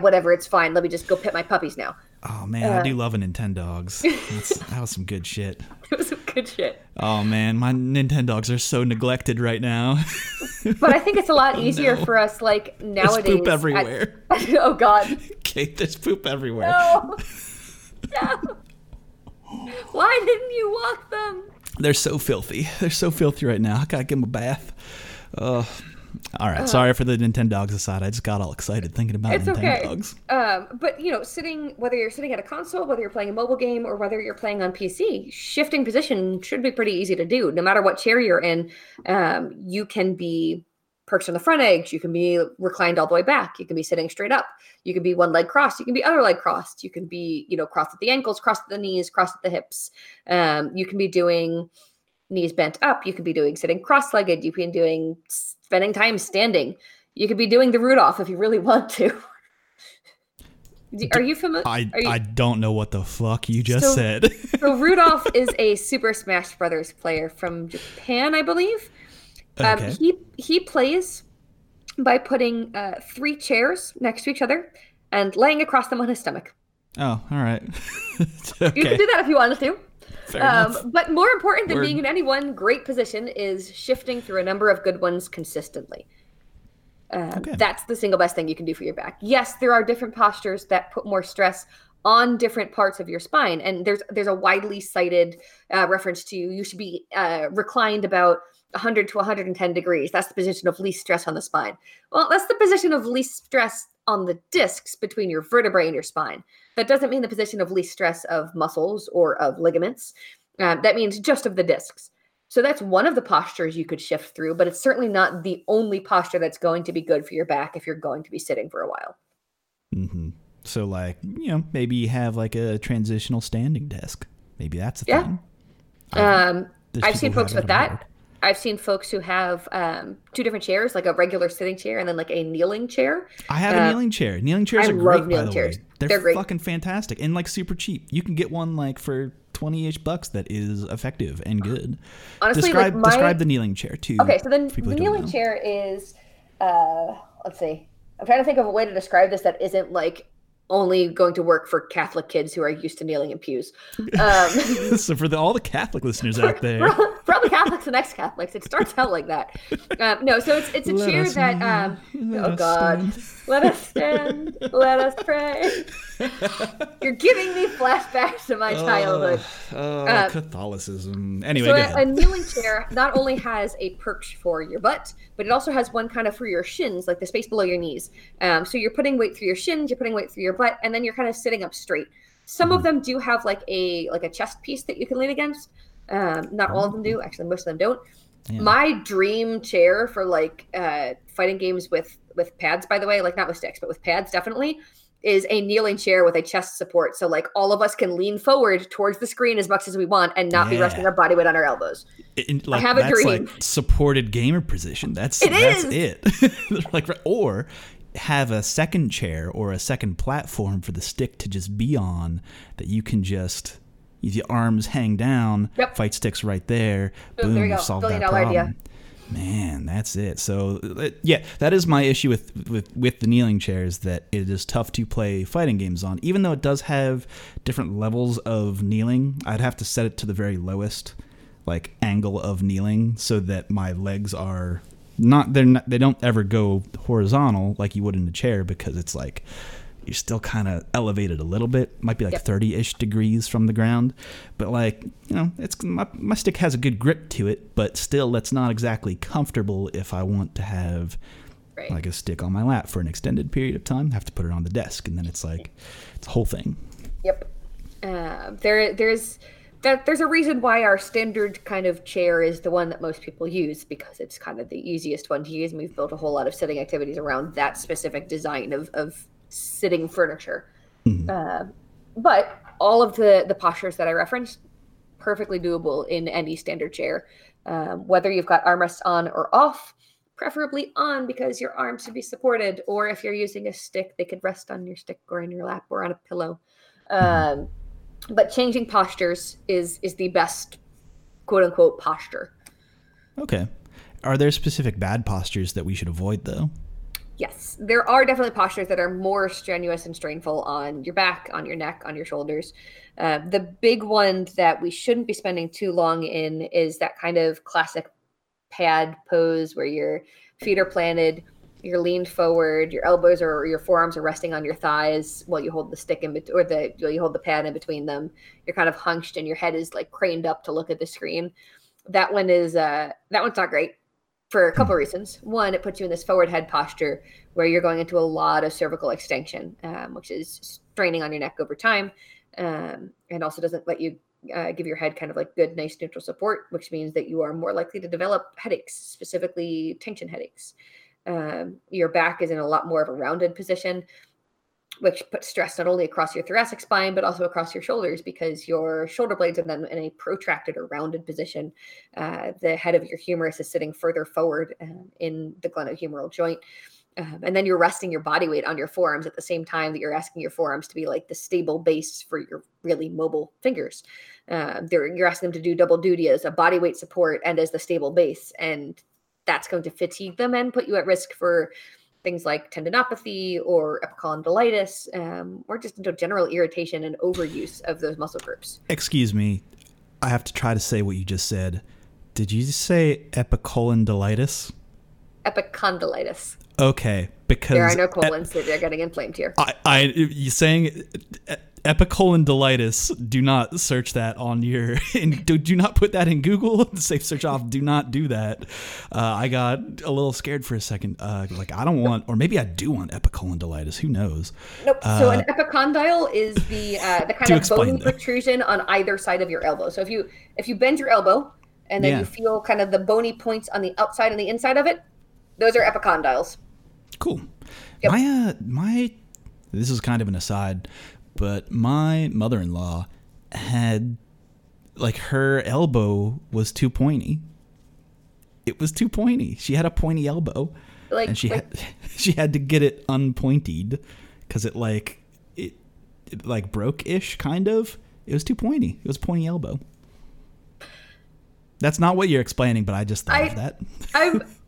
whatever, it's fine. Let me just go pet my puppies now. Oh, man, I do love a Nintendogs. That was some good shit. It was some good shit. Oh, man, my Nintendogs are so neglected right now. But I think it's a lot easier for us, nowadays. There's poop everywhere. Oh, God. Kate, there's poop everywhere. No. No. Why didn't you walk them? They're so filthy. They're so filthy right now. I gotta give them a bath. All right, sorry for the Nintendogs aside. I just got all excited thinking about Nintendogs. Okay. But, sitting, whether you're sitting at a console, whether you're playing a mobile game, or whether you're playing on PC, shifting position should be pretty easy to do. No matter what chair you're in, you can be perched on the front edge. You can be reclined all the way back. You can be sitting straight up. You can be one leg crossed. You can be other leg crossed. You can be, crossed at the ankles, crossed at the knees, crossed at the hips. You can be doing knees bent up. You can be doing sitting cross-legged. You can be doing spending time standing. You could be doing the Rudolph if you really want to. Are you familiar? I don't know what the fuck you just said. So Rudolph is a Super Smash Brothers player from Japan, I believe. Okay. He plays by putting 3 chairs next to each other and laying across them on his stomach. Oh, all right. Okay. You can do that if you wanted to. But more important than being in any one great position is shifting through a number of good ones consistently. Okay. That's the single best thing you can do for your back. Yes, there are different postures that put more stress on different parts of your spine. And there's a widely cited reference to you should be reclined about 100 to 110 degrees. That's the position of least stress on the spine. Well, that's the position of least stress on the discs between your vertebrae and your spine. That doesn't mean the position of least stress of muscles or of ligaments. That means just of the discs. So that's one of the postures you could shift through, but it's certainly not the only posture that's going to be good for your back if you're going to be sitting for a while. Mm-hmm. So maybe you have a transitional standing desk. Maybe that's a thing. I've seen folks with that. I've seen folks who have 2 different chairs, a regular sitting chair and then a kneeling chair. I have a kneeling chair. Kneeling chairs are great, by the way. They're fucking fantastic and super cheap. You can get one for $20-ish that is effective and good. Honestly, describe the kneeling chair too. Okay, so the kneeling chair is let's see. I'm trying to think of a way to describe this that isn't only going to work for Catholic kids who are used to kneeling in pews. So for all the Catholic listeners out there. For all the Catholics and ex-Catholics, it starts out like that. So it's a chair that, oh God, let us stand, let us pray. You're giving me flashbacks to my childhood. Catholicism. Anyway, so a kneeling chair not only has a perch for your butt, but it also has one kind of for your shins, the space below your knees. So you're putting weight through your shins, you're putting weight through your butt, and then you're kind of sitting up straight. Some of them do have a chest piece that you can lean against. Not all of them do. Actually, most of them don't. Yeah. My dream chair for fighting games with pads, by the way, not with sticks, but with pads, definitely, is a kneeling chair with a chest support. So like all of us can lean forward towards the screen as much as we want and not be resting our body weight on our elbows. Like, I have a dream. Like supported gamer position. That's it. Like, or have a second chair or a second platform for the stick to just be on that you can just, if your arms hang down, fight sticks right there. Boom, there you go. Solve that problem. $1 billion idea. Man, that's it. So, yeah, that is my issue with the kneeling chairs, that it is tough to play fighting games on. Even though it does have different levels of kneeling, I'd have to set it to the very lowest, like, angle of kneeling so that my legs are not, they don't ever go horizontal like you would in a chair, because it's like you're still kind of elevated a little bit. Might be like 30-ish degrees from the ground. But like, you know, it's my stick has a good grip to it, but still that's not exactly comfortable if I want to have like a stick on my lap for an extended period of time. I have to put it on the desk, and then it's like, it's a whole thing. Yep. There's a reason why our standard kind of chair is the one that most people use, because it's kind of the easiest one to use, and we've built a whole lot of sitting activities around that specific design of sitting furniture. But all of the postures that I referenced, perfectly doable in any standard chair, whether you've got armrests on or off, preferably on because your arms should be supported, or if you're using a stick, they could rest on your stick or in your lap or on a pillow. But changing postures is the best quote-unquote posture. Okay. Are there specific bad postures that we should avoid, though? Yes. There are definitely postures that are more strenuous and strainful on your back, on your neck, on your shoulders. The big one that we shouldn't be spending too long in is that kind of classic pad pose where your feet are planted, you're leaned forward, your elbows or your forearms are resting on your thighs while you hold the stick in between, or you hold the pad in between them. You're kind of hunched and your head is like craned up to look at the screen. That one's not great for a couple of reasons. One, it puts you in this forward head posture where you're going into a lot of cervical extension, which is straining on your neck over time, and also doesn't let you give your head kind of like good, nice, neutral support, which means that you are more likely to develop headaches, specifically tension headaches. Your back is in a lot more of a rounded position, which puts stress not only across your thoracic spine, but also across your shoulders, because your shoulder blades are then in a protracted or rounded position. The head of your humerus is sitting further forward in the glenohumeral joint. And then you're resting your body weight on your forearms at the same time that you're asking your forearms to be like the stable base for your really mobile fingers. You're asking them to do double duty as a body weight support and as the stable base. And that's going to fatigue them and put you at risk for things like tendinopathy or epicondylitis, or just into general irritation and overuse of those muscle groups. Excuse me. I have to try to say what you just said. Did you say epicondylitis? Epicondylitis. Okay. Because there are no colons, so they're getting inflamed here. You're saying epicondylitis, do not search that on your, and do not put that in Google. Safe search off. Do not do that. I got a little scared for a second. I don't want, or maybe I do want epicondylitis. Who knows? Nope. So an epicondyle is the kind of bony protrusion on either side of your elbow. So if you bend your elbow and then you feel kind of the bony points on the outside and the inside of it, those are epicondyles. Cool. Yep. My this is kind of an aside, but my mother-in-law had, like, her elbow was too pointy. It was too pointy. She had a pointy elbow, and she had to get it unpointed because it broke-ish, kind of. It was too pointy. It was a pointy elbow. That's not what you're explaining, but I just thought of that.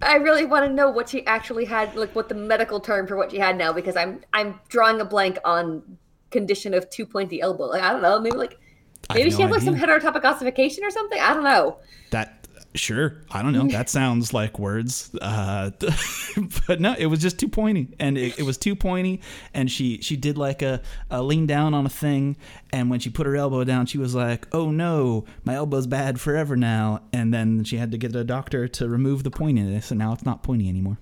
I really want to know what she actually had, like, what the medical term for what she had now, because I'm drawing a blank on condition of too pointy elbow. Like, I don't know, maybe she had like some heterotopic ossification or something. I don't know. That sure, I don't know. That sounds like words. But no, it was just too pointy, and it was too pointy. And she did like a lean down on a thing, and when she put her elbow down, she was like, "Oh no, my elbow's bad forever now." And then she had to get a doctor to remove the pointiness, and now it's not pointy anymore.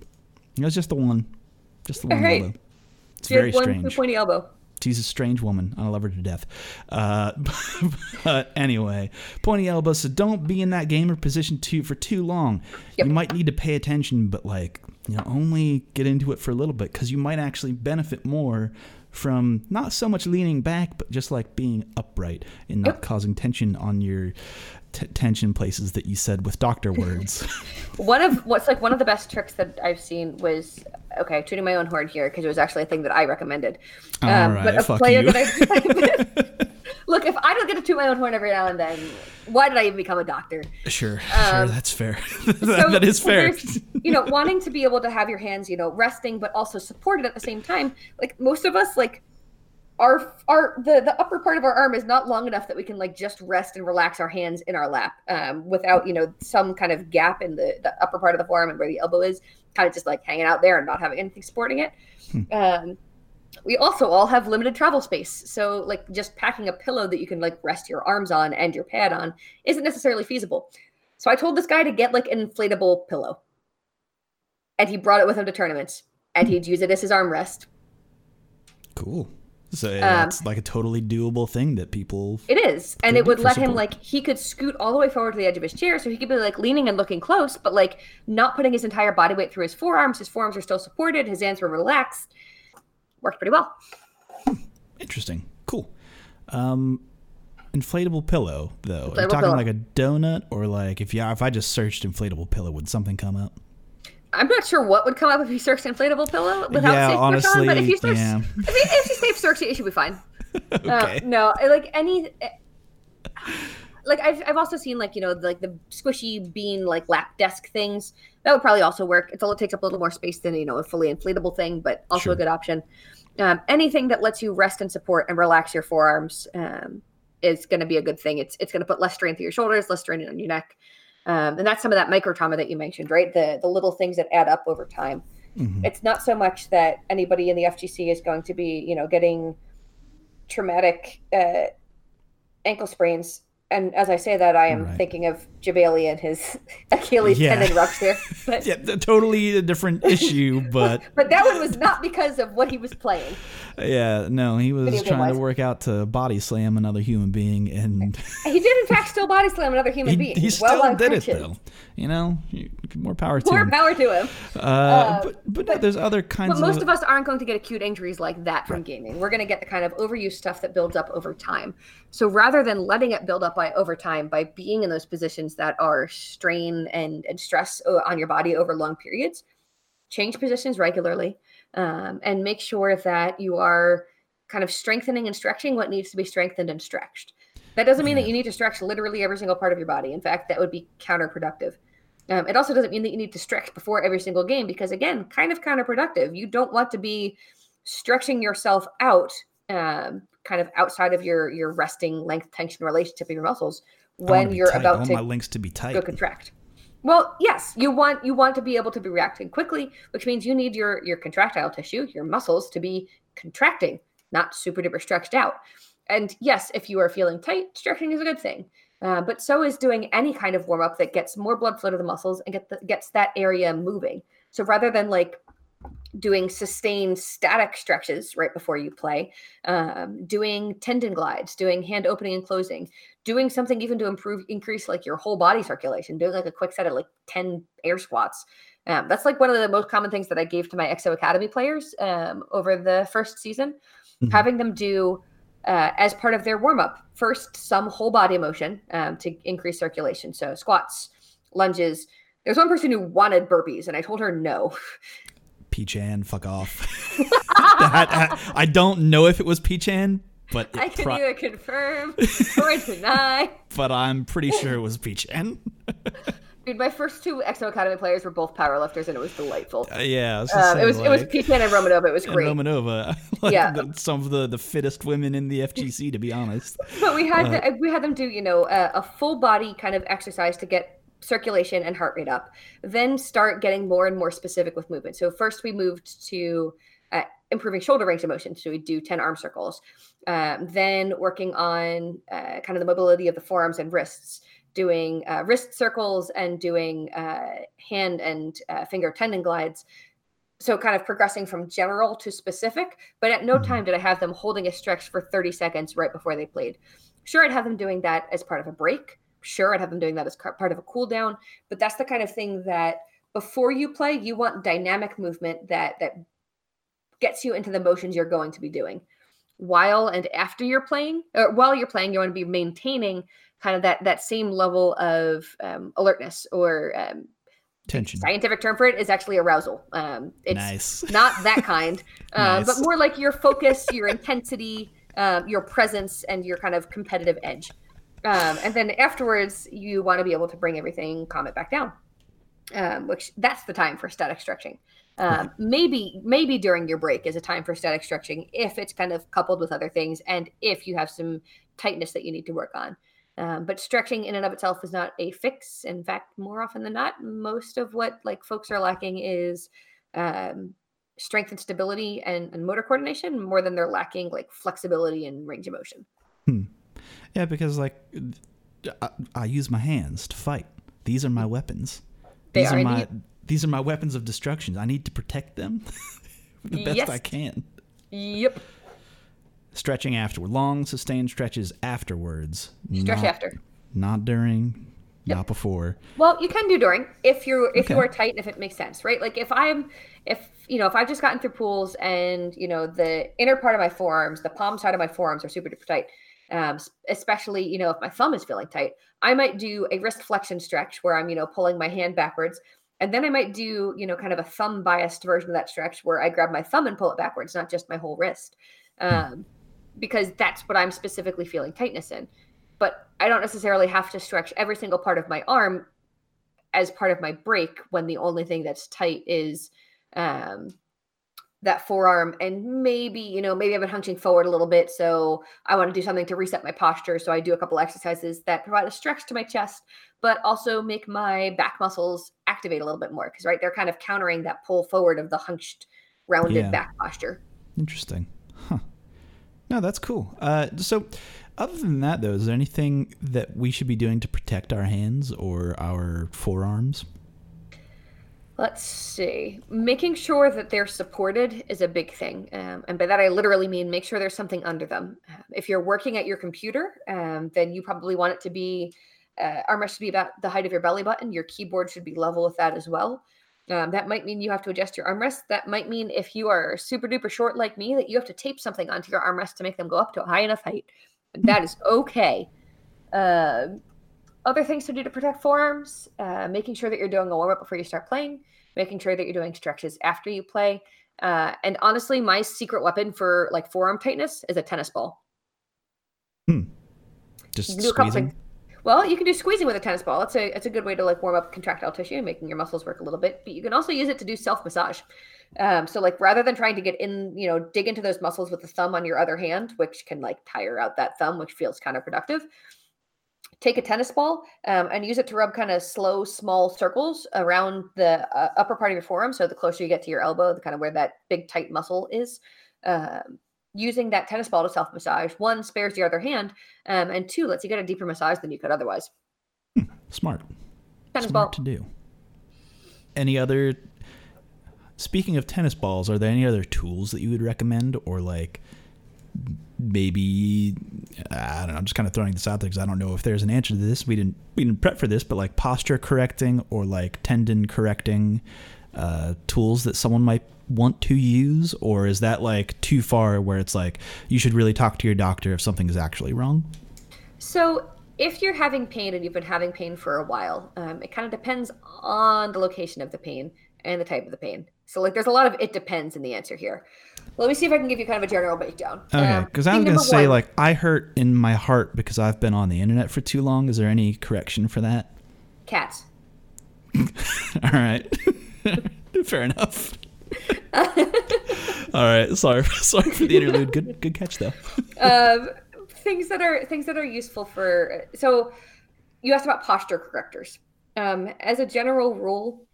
It was just the one, right. Elbow. It's she very had one strange. Too pointy elbow. She's a strange woman. I love her to death. But anyway, pointy elbow. So don't be in that gamer position for too long. Yep. You might need to pay attention, but only get into it for a little bit, because you might actually benefit more from not so much leaning back, but just like being upright and not causing tension on your tension places that you said with doctor words. One of the best tricks that I've seen was, okay, tooting my own horn here because it was actually a thing that I recommended. Look, if I don't get to toot my own horn every now and then, why did I even become a doctor? Sure, that's fair. That is fair. Wanting to be able to have your hands, resting but also supported at the same time. Like most of us, like the upper part of our arm is not long enough that we can like just rest and relax our hands in our lap without some kind of gap in the upper part of the forearm and where the elbow is, kind of just like hanging out there and not having anything supporting it. We also all have limited travel space, so like just packing a pillow that you can like rest your arms on and your pad on isn't necessarily feasible. So I told this guy to get like an inflatable pillow, and he brought it with him to tournaments, and he'd use it as his arm rest. Cool. So it's like a totally doable thing that people. It is, and it would let him he could scoot all the way forward to the edge of his chair, so he could be like leaning and looking close, but like not putting his entire body weight through his forearms. His forearms are still supported. His hands were relaxed. Worked pretty well. Interesting. Cool. Inflatable pillow, though. Are you talking like a donut, or like if I just searched inflatable pillow, would something come up? I'm not sure what would come up if you searched inflatable pillow without safe honestly, on, but if you search, if you safe search it should be fine. Okay. I've also seen the squishy bean lap desk things that would probably also work. It takes up a little more space than a fully inflatable thing, but also a good option. Anything that lets you rest and support and relax your forearms is going to be a good thing. It's going to put less strain through your shoulders, less strain on your neck. And that's some of that micro trauma that you mentioned, right? The little things that add up over time. Mm-hmm. It's not so much that anybody in the FGC is going to be, getting traumatic ankle sprains. And as I say that, I am thinking of Jabali and his Achilles tendon rupture. But totally a different issue, but but that one was not because of what he was playing. Yeah, no, he was trying to work out to body slam another human being, and he did in fact still body slam another human being. He still did it though. More power to him. But there's other kinds. But most of us aren't going to get acute injuries like that from gaming. We're going to get the kind of overuse stuff that builds up over time. So rather than letting it build up over time by being in those positions that are strain and stress on your body over long periods, change positions regularly and make sure that you are kind of strengthening and stretching what needs to be strengthened and stretched. That doesn't mean that you need to stretch literally every single part of your body. In fact, that would be counterproductive. It also doesn't mean that you need to stretch before every single game because, again, kind of counterproductive. You don't want to be stretching yourself out kind of outside of your resting length tension relationship of your muscles when you're tight. I want my links to be tight. Go contract. Well, yes, you want to be able to be reacting quickly, which means you need your contractile tissue, your muscles, to be contracting, not super duper stretched out. And yes, if you are feeling tight, stretching is a good thing. But so is doing any kind of warm up that gets more blood flow to the muscles and gets that area moving. So rather than doing sustained static stretches right before you play, doing tendon glides, doing hand opening and closing, doing something even to increase your whole body circulation, doing a quick set of 10 air squats. That's one of the most common things that I gave to my EXO Academy players over the first season, having them do as part of their warm up first some whole body motion to increase circulation. So squats, lunges. There's one person who wanted burpees and I told her no. Peachan, fuck off. I don't know if it was Peachan, but I can either confirm or deny. But I'm pretty sure it was Peachan. Dude, my first two EXO Academy players were both powerlifters, and it was delightful. It was Peachan and Romanova. It was great. Romanova, some of the fittest women in the FGC, to be honest. But we had them do a full body kind of exercise to get circulation and heart rate up, then start getting more and more specific with movement. So first we moved to improving shoulder range of motion. So we do 10 arm circles, then working on kind of the mobility of the forearms and wrists, doing wrist circles and doing hand and finger tendon glides. So kind of progressing from general to specific, but at no time did I have them holding a stretch for 30 seconds right before they played. Sure, I'd have them doing that as part of a break. Sure, I'd have them doing that as part of a cool down, but that's the kind of thing that before you play, you want dynamic movement that gets you into the motions you're going to be doing. While and after you're playing, or while you're playing, you want to be maintaining kind of that same level of alertness or tension. Scientific term for it is actually arousal. It's nice. Not that kind, nice. But more like your focus, your intensity, your presence, and your kind of competitive edge. And then afterwards, you want to be able to bring everything, calm it back down, which that's the time for static stretching. Maybe during your break is a time for static stretching if it's kind of coupled with other things and if you have some tightness that you need to work on. But stretching in and of itself is not a fix. In fact, more often than not, most of what like folks are lacking is strength and stability and motor coordination more than they're lacking like flexibility and range of motion. Yeah, because like I use my hands to fight. These are my weapons. These are my weapons of destruction. I need to protect them the best I can. Yep. Stretching afterward. Long, sustained stretches afterwards. Stretch after. Not during, not before. Well, you can do during if you are tight and if it makes sense, right? Like if I've just gotten through pools and, you know, the inner part of my forearms, the palm side of my forearms are super duper tight. Especially, you know, if my thumb is feeling tight, I might do a wrist flexion stretch where I'm, you know, pulling my hand backwards. And then I might do, you know, kind of a thumb biased version of that stretch where I grab my thumb and pull it backwards, not just my whole wrist, because that's what I'm specifically feeling tightness in. But I don't necessarily have to stretch every single part of my arm as part of my break when the only thing that's tight is that forearm. And maybe I've been hunching forward a little bit. So I want to do something to reset my posture. So I do a couple exercises that provide a stretch to my chest, but also make my back muscles activate a little bit more. Cause right, they're kind of countering that pull forward of the hunched rounded back posture. Interesting. Huh. No, that's cool. So other than that though, is there anything that we should be doing to protect our hands or our forearms? Let's see. Making sure that they're supported is a big thing. And by that, I literally mean make sure there's something under them. If you're working at your computer, then you probably want it to be, armrest should be about the height of your belly button. Your keyboard should be level with that as well. That might mean you have to adjust your armrest. That might mean if you are super duper short like me, that you have to tape something onto your armrest to make them go up to a high enough height. That is okay. Other things to do to protect forearms, making sure that you're doing a warm-up before you start playing, making sure that you're doing stretches after you play. And honestly, my secret weapon for like forearm tightness is a tennis ball. Just squeezing? Well, you can do squeezing with a tennis ball. It's a good way to like warm up contractile tissue, making your muscles work a little bit. But you can also use it to do self-massage. So like rather than trying to get in, you know, dig into those muscles with the thumb on your other hand, which can like tire out that thumb, which feels counterproductive, take a tennis ball and use it to rub kind of slow, small circles around the upper part of your forearm. So the closer you get to your elbow, the kind of where that big tight muscle is, using that tennis ball to self-massage. One, spares the other hand. And two, lets you get a deeper massage than you could otherwise. Smart. Tennis ball. To do. Any other, speaking of tennis balls, are there any other tools that you would recommend or like, maybe, I don't know, I'm just kind of throwing this out there because I don't know if there's an answer to this. We didn't prep for this, but like posture correcting or like tendon correcting tools that someone might want to use, or is that like too far where it's like you should really talk to your doctor if something is actually wrong? So if you're having pain and you've been having pain for a while, it kind of depends on the location of the pain and the type of the pain. So like there's a lot of it depends in the answer here. Let me see if I can give you kind of a general breakdown. Okay, because I was going to say, like, I hurt in my heart because I've been on the internet for too long. Is there any correction for that? Cats. All right. Fair enough. All right. Sorry for the interlude. Good catch, though. Things that are useful for... So you asked about posture correctors. As a general rule,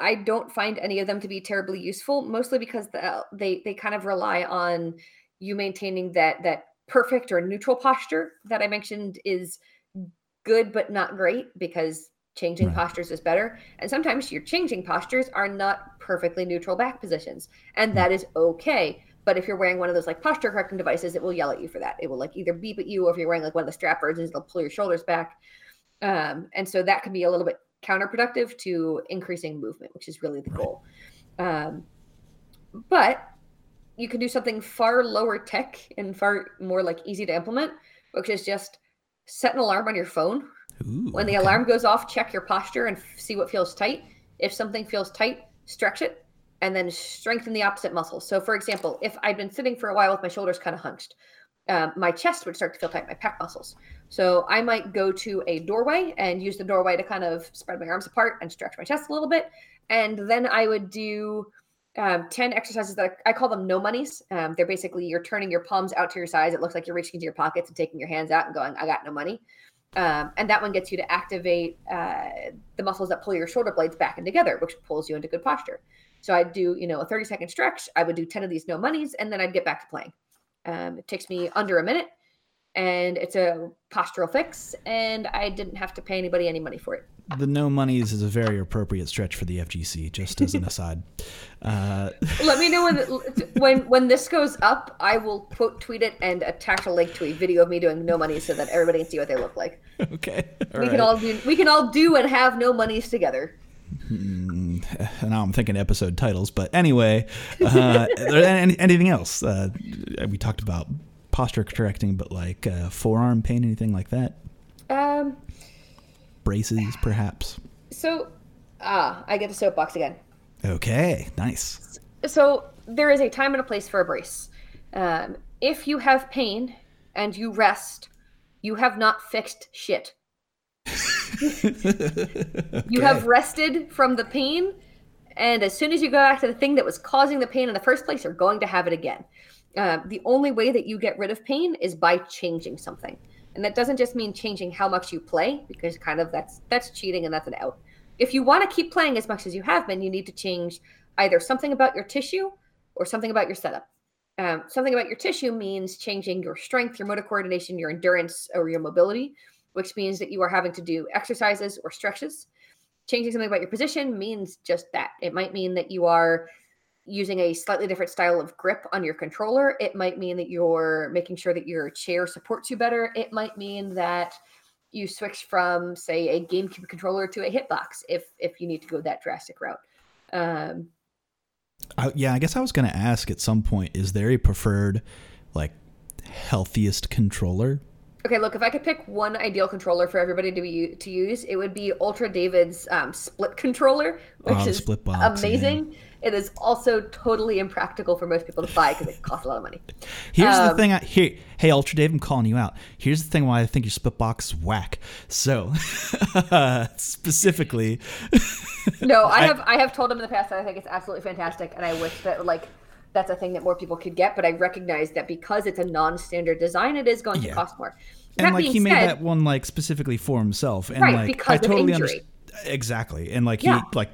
I don't find any of them to be terribly useful, mostly because they kind of rely on you maintaining that perfect or neutral posture that I mentioned is good, but not great, because changing postures is better. And sometimes your changing postures are not perfectly neutral back positions. And that is okay. But if you're wearing one of those like posture correcting devices, it will yell at you for that. It will like either beep at you, or if you're wearing like one of the strap versions, it'll pull your shoulders back. And so that can be a little bit counterproductive to increasing movement, which is really the goal. But you could do something far lower tech and far more like easy to implement, which is just set an alarm on your phone. Ooh, when the alarm goes off, check your posture and see what feels tight. If something feels tight, stretch it and then strengthen the opposite muscle. So for example, if I'd been sitting for a while with my shoulders kind of hunched, my chest would start to feel tight, my pec muscles. So I might go to a doorway and use the doorway to kind of spread my arms apart and stretch my chest a little bit. And then I would do 10 exercises that I call them no monies. They're basically you're turning your palms out to your sides. It looks like you're reaching into your pockets and taking your hands out and going, I got no money. And that one gets you to activate the muscles that pull your shoulder blades back and together, which pulls you into good posture. So I'd do, a 30-second stretch. I would do 10 of these no monies, and then I'd get back to playing. It takes me under a minute, and it's a postural fix, and I didn't have to pay anybody any money for it. The no monies is a very appropriate stretch for the FGC, just as an aside. Let me know when this goes up, I will quote tweet it and attach a link to a video of me doing no monies so that everybody can see what they look like. Okay. We can all do and have no monies together. Now I'm thinking episode titles, but anyway, anything else? We talked about posture correcting, but like forearm pain, anything like that? Braces, perhaps. So, I get the soapbox again. Okay, nice. So there is a time and a place for a brace. If you have pain and you rest, you have not fixed shit. Okay. You have rested from the pain, and as soon as you go back to the thing that was causing the pain in the first place, you're going to have it again. The only way that you get rid of pain is by changing something. And that doesn't just mean changing how much you play, because kind of that's cheating and that's an out. If you want to keep playing as much as you have been, you need to change either something about your tissue or something about your setup. Something about your tissue means changing your strength, your motor coordination, your endurance, or your mobility, which means that you are having to do exercises or stretches. Changing something about your position means just that. It might mean that you are using a slightly different style of grip on your controller. It might mean that you're making sure that your chair supports you better. It might mean that you switch from, say, a GameCube controller to a hitbox if you need to go that drastic route. I guess I was going to ask at some point, is there a preferred, like, healthiest controller? Okay, look, if I could pick one ideal controller for everybody to use, it would be Ultra David's split controller, which is split box, amazing. Yeah. It is also totally impractical for most people to buy because it costs a lot of money. Here's the thing. Hey, Ultra Dave, I'm calling you out. Here's the thing why I think your split box is whack. So, specifically. No, I have told him in the past that I think it's absolutely fantastic, and I wish that, like, that's a thing that more people could get, but I recognize that because it's a non-standard design, it is going to cost more. And, like, he made that one, like, specifically for himself. And, right, like, because I totally understand. Exactly. And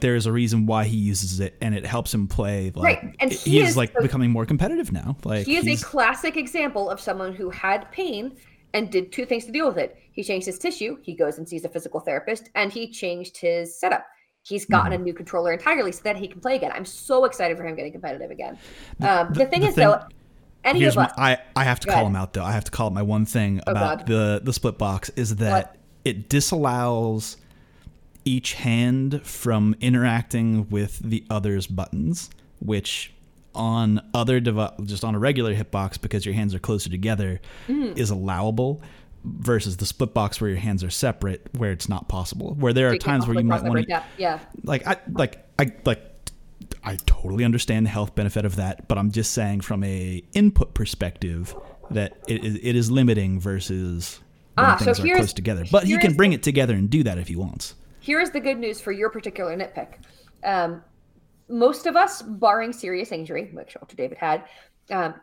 there is a reason why he uses it, and it helps him play. Like, right. And he is becoming more competitive now. Like, he's a classic example of someone who had pain and did two things to deal with it. He changed his tissue. He goes and sees a physical therapist, and he changed his setup. He's gotten a new controller entirely so that he can play again. I'm so excited for him getting competitive again. The thing is, though, any of us. I have to call him out, though. I have to call it my one thing about the split box is that it disallows each hand from interacting with the other's buttons, which on other just on a regular hitbox, because your hands are closer together, is allowable, versus the split box where your hands are separate, where it's not possible. Where there are times where you might want to, I totally understand the health benefit of that, but I'm just saying from a input perspective that it is limiting versus. Things are close together. But he can bring it together and do that if he wants. Here is the good news for your particular nitpick. Most of us, barring serious injury, which Dr. David had,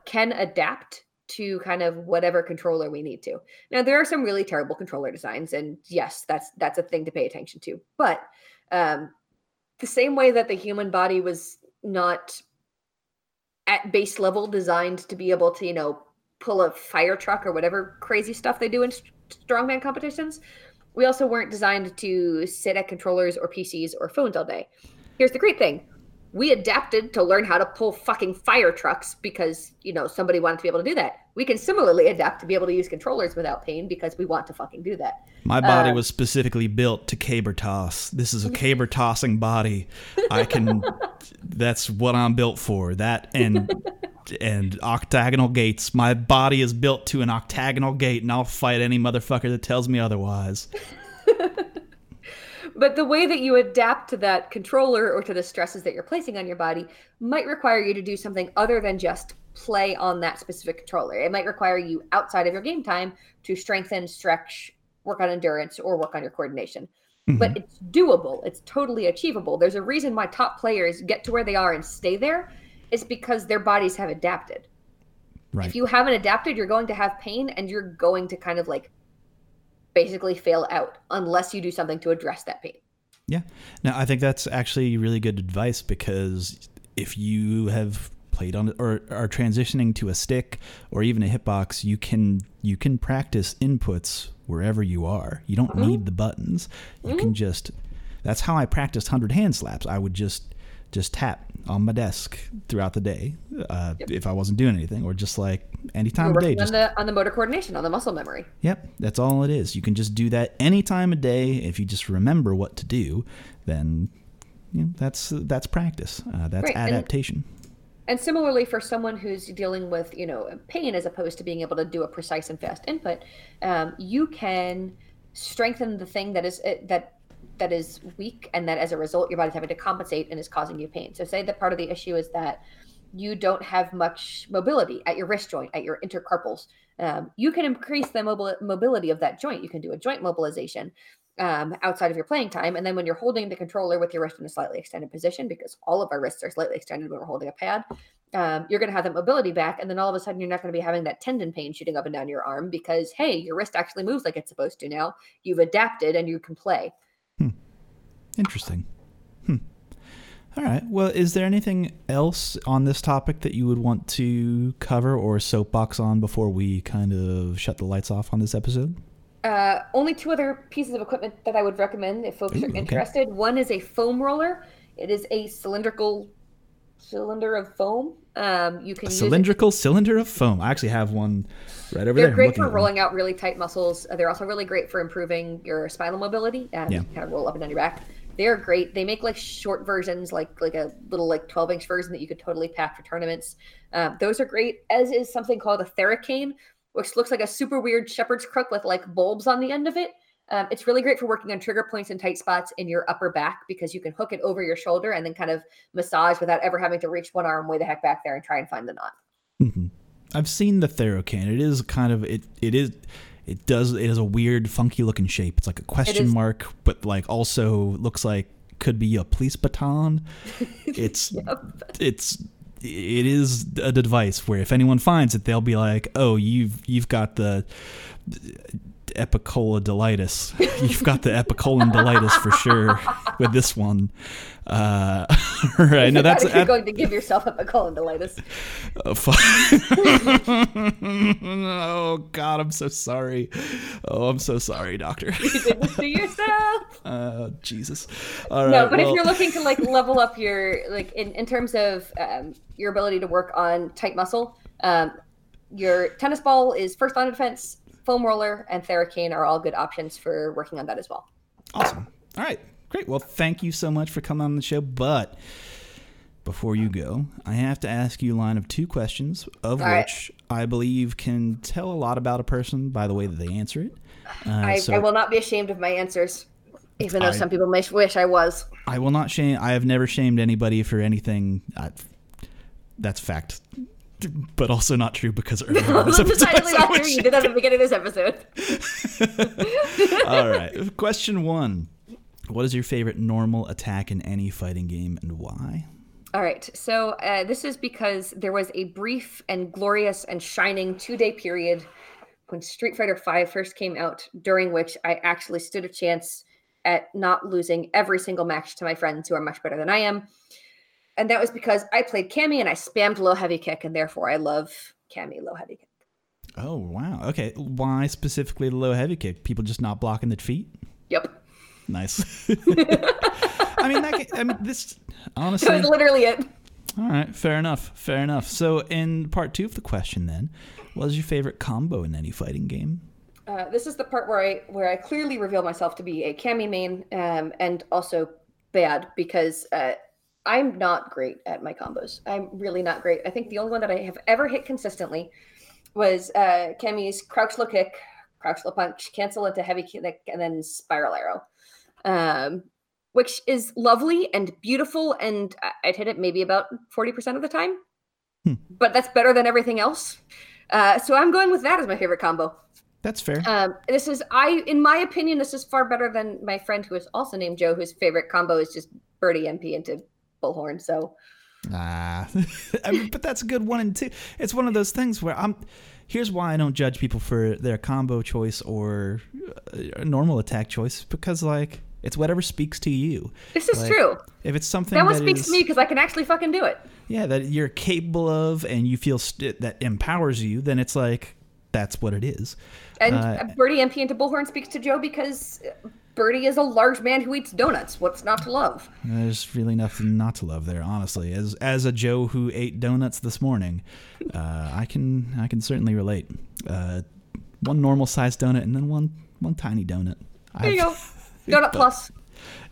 can adapt to kind of whatever controller we need to. Now, there are some really terrible controller designs, and yes, that's a thing to pay attention to. But the same way that the human body was not at base level designed to be able to, pull a fire truck or whatever crazy stuff they do in strongman competitions. We also weren't designed to sit at controllers or PCs or phones all day. Here's the great thing. We adapted to learn how to pull fucking fire trucks because, somebody wanted to be able to do that. We can similarly adapt to be able to use controllers without pain because we want to fucking do that. My body was specifically built to caber toss. This is a caber tossing body. That's what I'm built for. That and and octagonal gates. My body is built to an octagonal gate, and I'll fight any motherfucker that tells me otherwise. But the way that you adapt to that controller or to the stresses that you're placing on your body might require you to do something other than just play on that specific controller. It might require you outside of your game time to strengthen, stretch, work on endurance, or work on your coordination. Mm-hmm. But it's doable. It's totally achievable. There's a reason why top players get to where they are and stay there. It's because their bodies have adapted. Right. If you haven't adapted, you're going to have pain and you're going to kind of like basically fail out unless you do something to address that pain. Yeah. Now, I think that's actually really good advice, because if you have played on or are transitioning to a stick or even a hitbox, you can practice inputs wherever you are. You don't mm-hmm. need the buttons. You mm-hmm. can just, that's how I practiced 100 hand slaps. I would just tap on my desk throughout the day if I wasn't doing anything, or just like any time of day. Just on the motor coordination, on the muscle memory. Yep, that's all it is. You can just do that any time of day. If you just remember what to do, then you know, that's practice. That's right. Adaptation. And similarly, for someone who's dealing with, you know, pain as opposed to being able to do a precise and fast input, you can strengthen the thing that is weak, and that as a result your body's having to compensate and is causing you pain. So say that part of the issue is that you don't have much mobility at your wrist joint, at your intercarpals. You can increase the mobility of that joint. You can do a joint mobilization outside of your playing time. And then when you're holding the controller with your wrist in a slightly extended position, because all of our wrists are slightly extended when we're holding a pad, you're going to have that mobility back. And then all of a sudden you're not going to be having that tendon pain shooting up and down your arm, because, hey, your wrist actually moves like it's supposed to now. You've adapted and you can play. Interesting. All right. Well, is there anything else on this topic that you would want to cover or soapbox on before we kind of shut the lights off on this episode? Only two other pieces of equipment that I would recommend if folks are interested. Okay. One is a foam roller. It is a cylindrical cylinder of foam. You can cylinder of foam. I actually have one right over there. They're great for rolling out really tight muscles. They're also really great for improving your spinal mobility. You can kind of roll up and down your back. They're great. They make like short versions, like a little like 12-inch version that you could totally pack for tournaments. Those are great, as is something called a theracane, which looks like a super weird shepherd's crook with like bulbs on the end of it. It's really great for working on trigger points and tight spots in your upper back, because you can hook it over your shoulder and then kind of massage without ever having to reach one arm way the heck back there and try and find the knot. Mm-hmm. I've seen the Theracane. It is kind of, it is a weird, funky looking shape. It's like a question mark, but like also looks like could be a police baton. It is a device where if anyone finds it, they'll be like, "Oh, you've got the epicolondilitis. You've got the epicolondilitis for sure with this one." Right now, that's you're going to give yourself epicolondilitis. Oh God, I'm so sorry. Oh, I'm so sorry, doctor. You did this to yourself. Jesus. All right, no, but if you're looking to like level up your like in terms of your ability to work on tight muscle, your tennis ball is first line of defense. Foam roller and Theracane are all good options for working on that as well. Awesome. All right. Great. Well, thank you so much for coming on the show. But before you go, I have to ask you a line of two questions, of all which right. I believe can tell a lot about a person by the way that they answer it. I will not be ashamed of my answers, even though some people may wish I was. I will not shame. I have never shamed anybody for anything. That's fact. But also not true, because earlier on this episode, you did that at the beginning of this episode. All right. Question one. What is your favorite normal attack in any fighting game, and why? All right. So this is because there was a brief and glorious and shining 2-day period when Street Fighter V first came out, during which I actually stood a chance at not losing every single match to my friends who are much better than I am. And that was because I played Cammy and I spammed low heavy kick, and therefore I love Cammy low heavy kick. Oh, wow. Okay. Why specifically the low heavy kick? People just not blocking the feet? Yep. Nice. This honestly. That was literally it. All right. Fair enough. So in part two of the question then, what is your favorite combo in any fighting game? This is the part where I clearly reveal myself to be a Cammy main and also bad, because I'm not great at my combos. I'm really not great. I think the only one that I have ever hit consistently was Cammy's crouch low kick, crouch low punch, cancel into heavy kick, and then spiral arrow, which is lovely and beautiful. And I'd hit it maybe about 40% of the time, but that's better than everything else. So I'm going with that as my favorite combo. That's fair. In my opinion, this is far better than my friend who is also named Joe, whose favorite combo is just Birdie MP into bullhorn. So, I mean, but that's a good one and two. It's one of those things where here's why I don't judge people for their combo choice or normal attack choice, because like it's whatever speaks to you. This is true. If it's something that speaks to me, because I can actually fucking do it. Yeah, that you're capable of, and you feel that empowers you. Then it's like. That's what it is. And Birdie MP into bullhorn speaks to Joe because Birdie is a large man who eats donuts. What's not to love? There's really nothing not to love there, honestly. As a Joe who ate donuts this morning, I can certainly relate. One normal sized donut and then one tiny donut. There you go. Donut plus.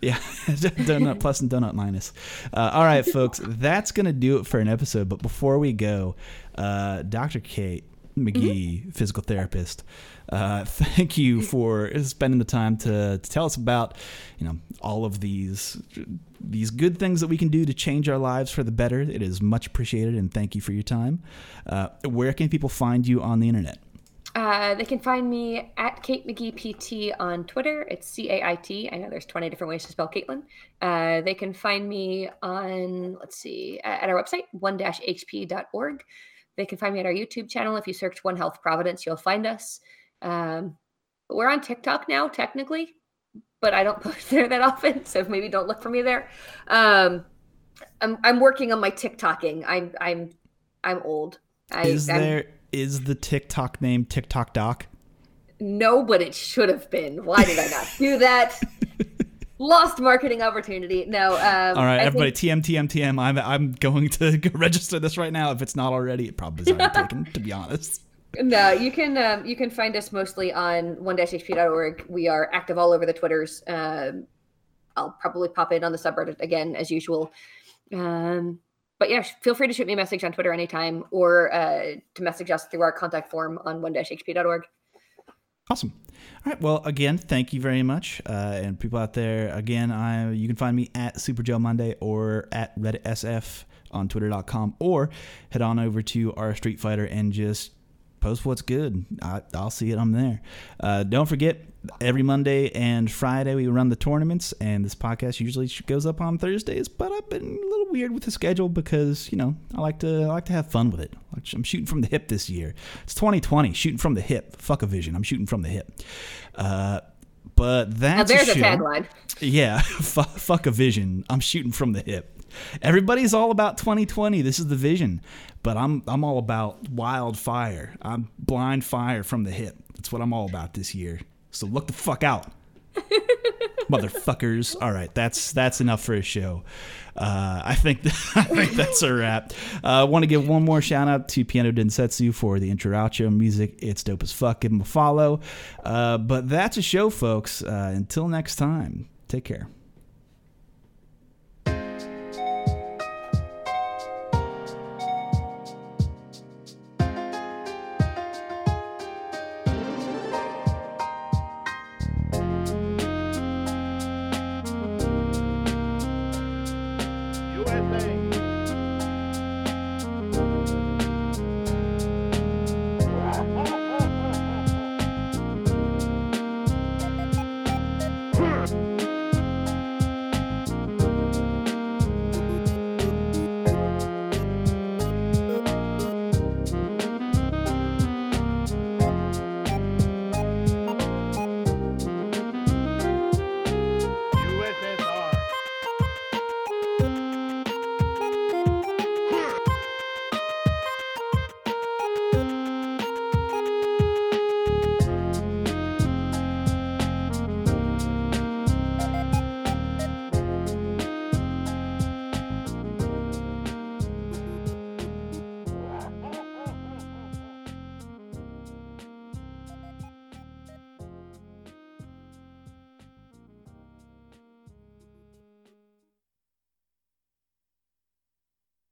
Yeah, donut plus and donut minus. All right, folks, that's going to do it for an episode. But before we go, Dr. Cait McGee, mm-hmm. physical therapist. Thank you for spending the time to tell us about, all of these good things that we can do to change our lives for the better. It is much appreciated, and thank you for your time. Where can people find you on the internet? They can find me at CaitMcGeePT on Twitter. It's CAIT. I know there's 20 different ways to spell Caitlin. They can find me on, at our website, one-hp.org. They can find me at our YouTube channel. If you search One Health Providence, you'll find us. We're on TikTok now, technically, but I don't post there that often, so maybe don't look for me there. I'm working on my TikToking. I'm old. Is the TikTok name TikTok Doc? No, but it should have been. Why did I not do that? Lost marketing opportunity. No. All right, everybody, TM. I'm going to go register this right now. If it's not already, it probably is already taken, to be honest. No, you can find us mostly on 1-hp.org. We are active all over the Twitters. I'll probably pop in on the subreddit again, as usual. But yeah, feel free to shoot me a message on Twitter anytime, or to message us through our contact form on 1-hp.org. Awesome. All right. Well, again, thank you very much. And people out there, again, you can find me at Super Joe Monday or at r/SF on Twitter.com, or head on over to our Street Fighter and just post what's good. I'll see it. I'm there. Don't forget, every Monday and Friday we run the tournaments, and this podcast usually goes up on Thursdays. But I've been a little weird with the schedule because I like to have fun with it. I'm shooting from the hip this year. It's 2020, shooting from the hip. Fuck a vision. I'm shooting from the hip. But that's there's a tagline. Yeah, fuck a vision. I'm shooting from the hip. Everybody's all about 2020. This is the vision, but I'm all about wildfire. I'm blind fire from the hip. That's what I'm all about this year. So look the fuck out, motherfuckers. All right, that's enough for a show. I think that's a wrap. I want to give one more shout out to Piano Densetsu for the intro outro music. It's dope as fuck. Give them a follow. But that's a show, folks. Until next time, take care.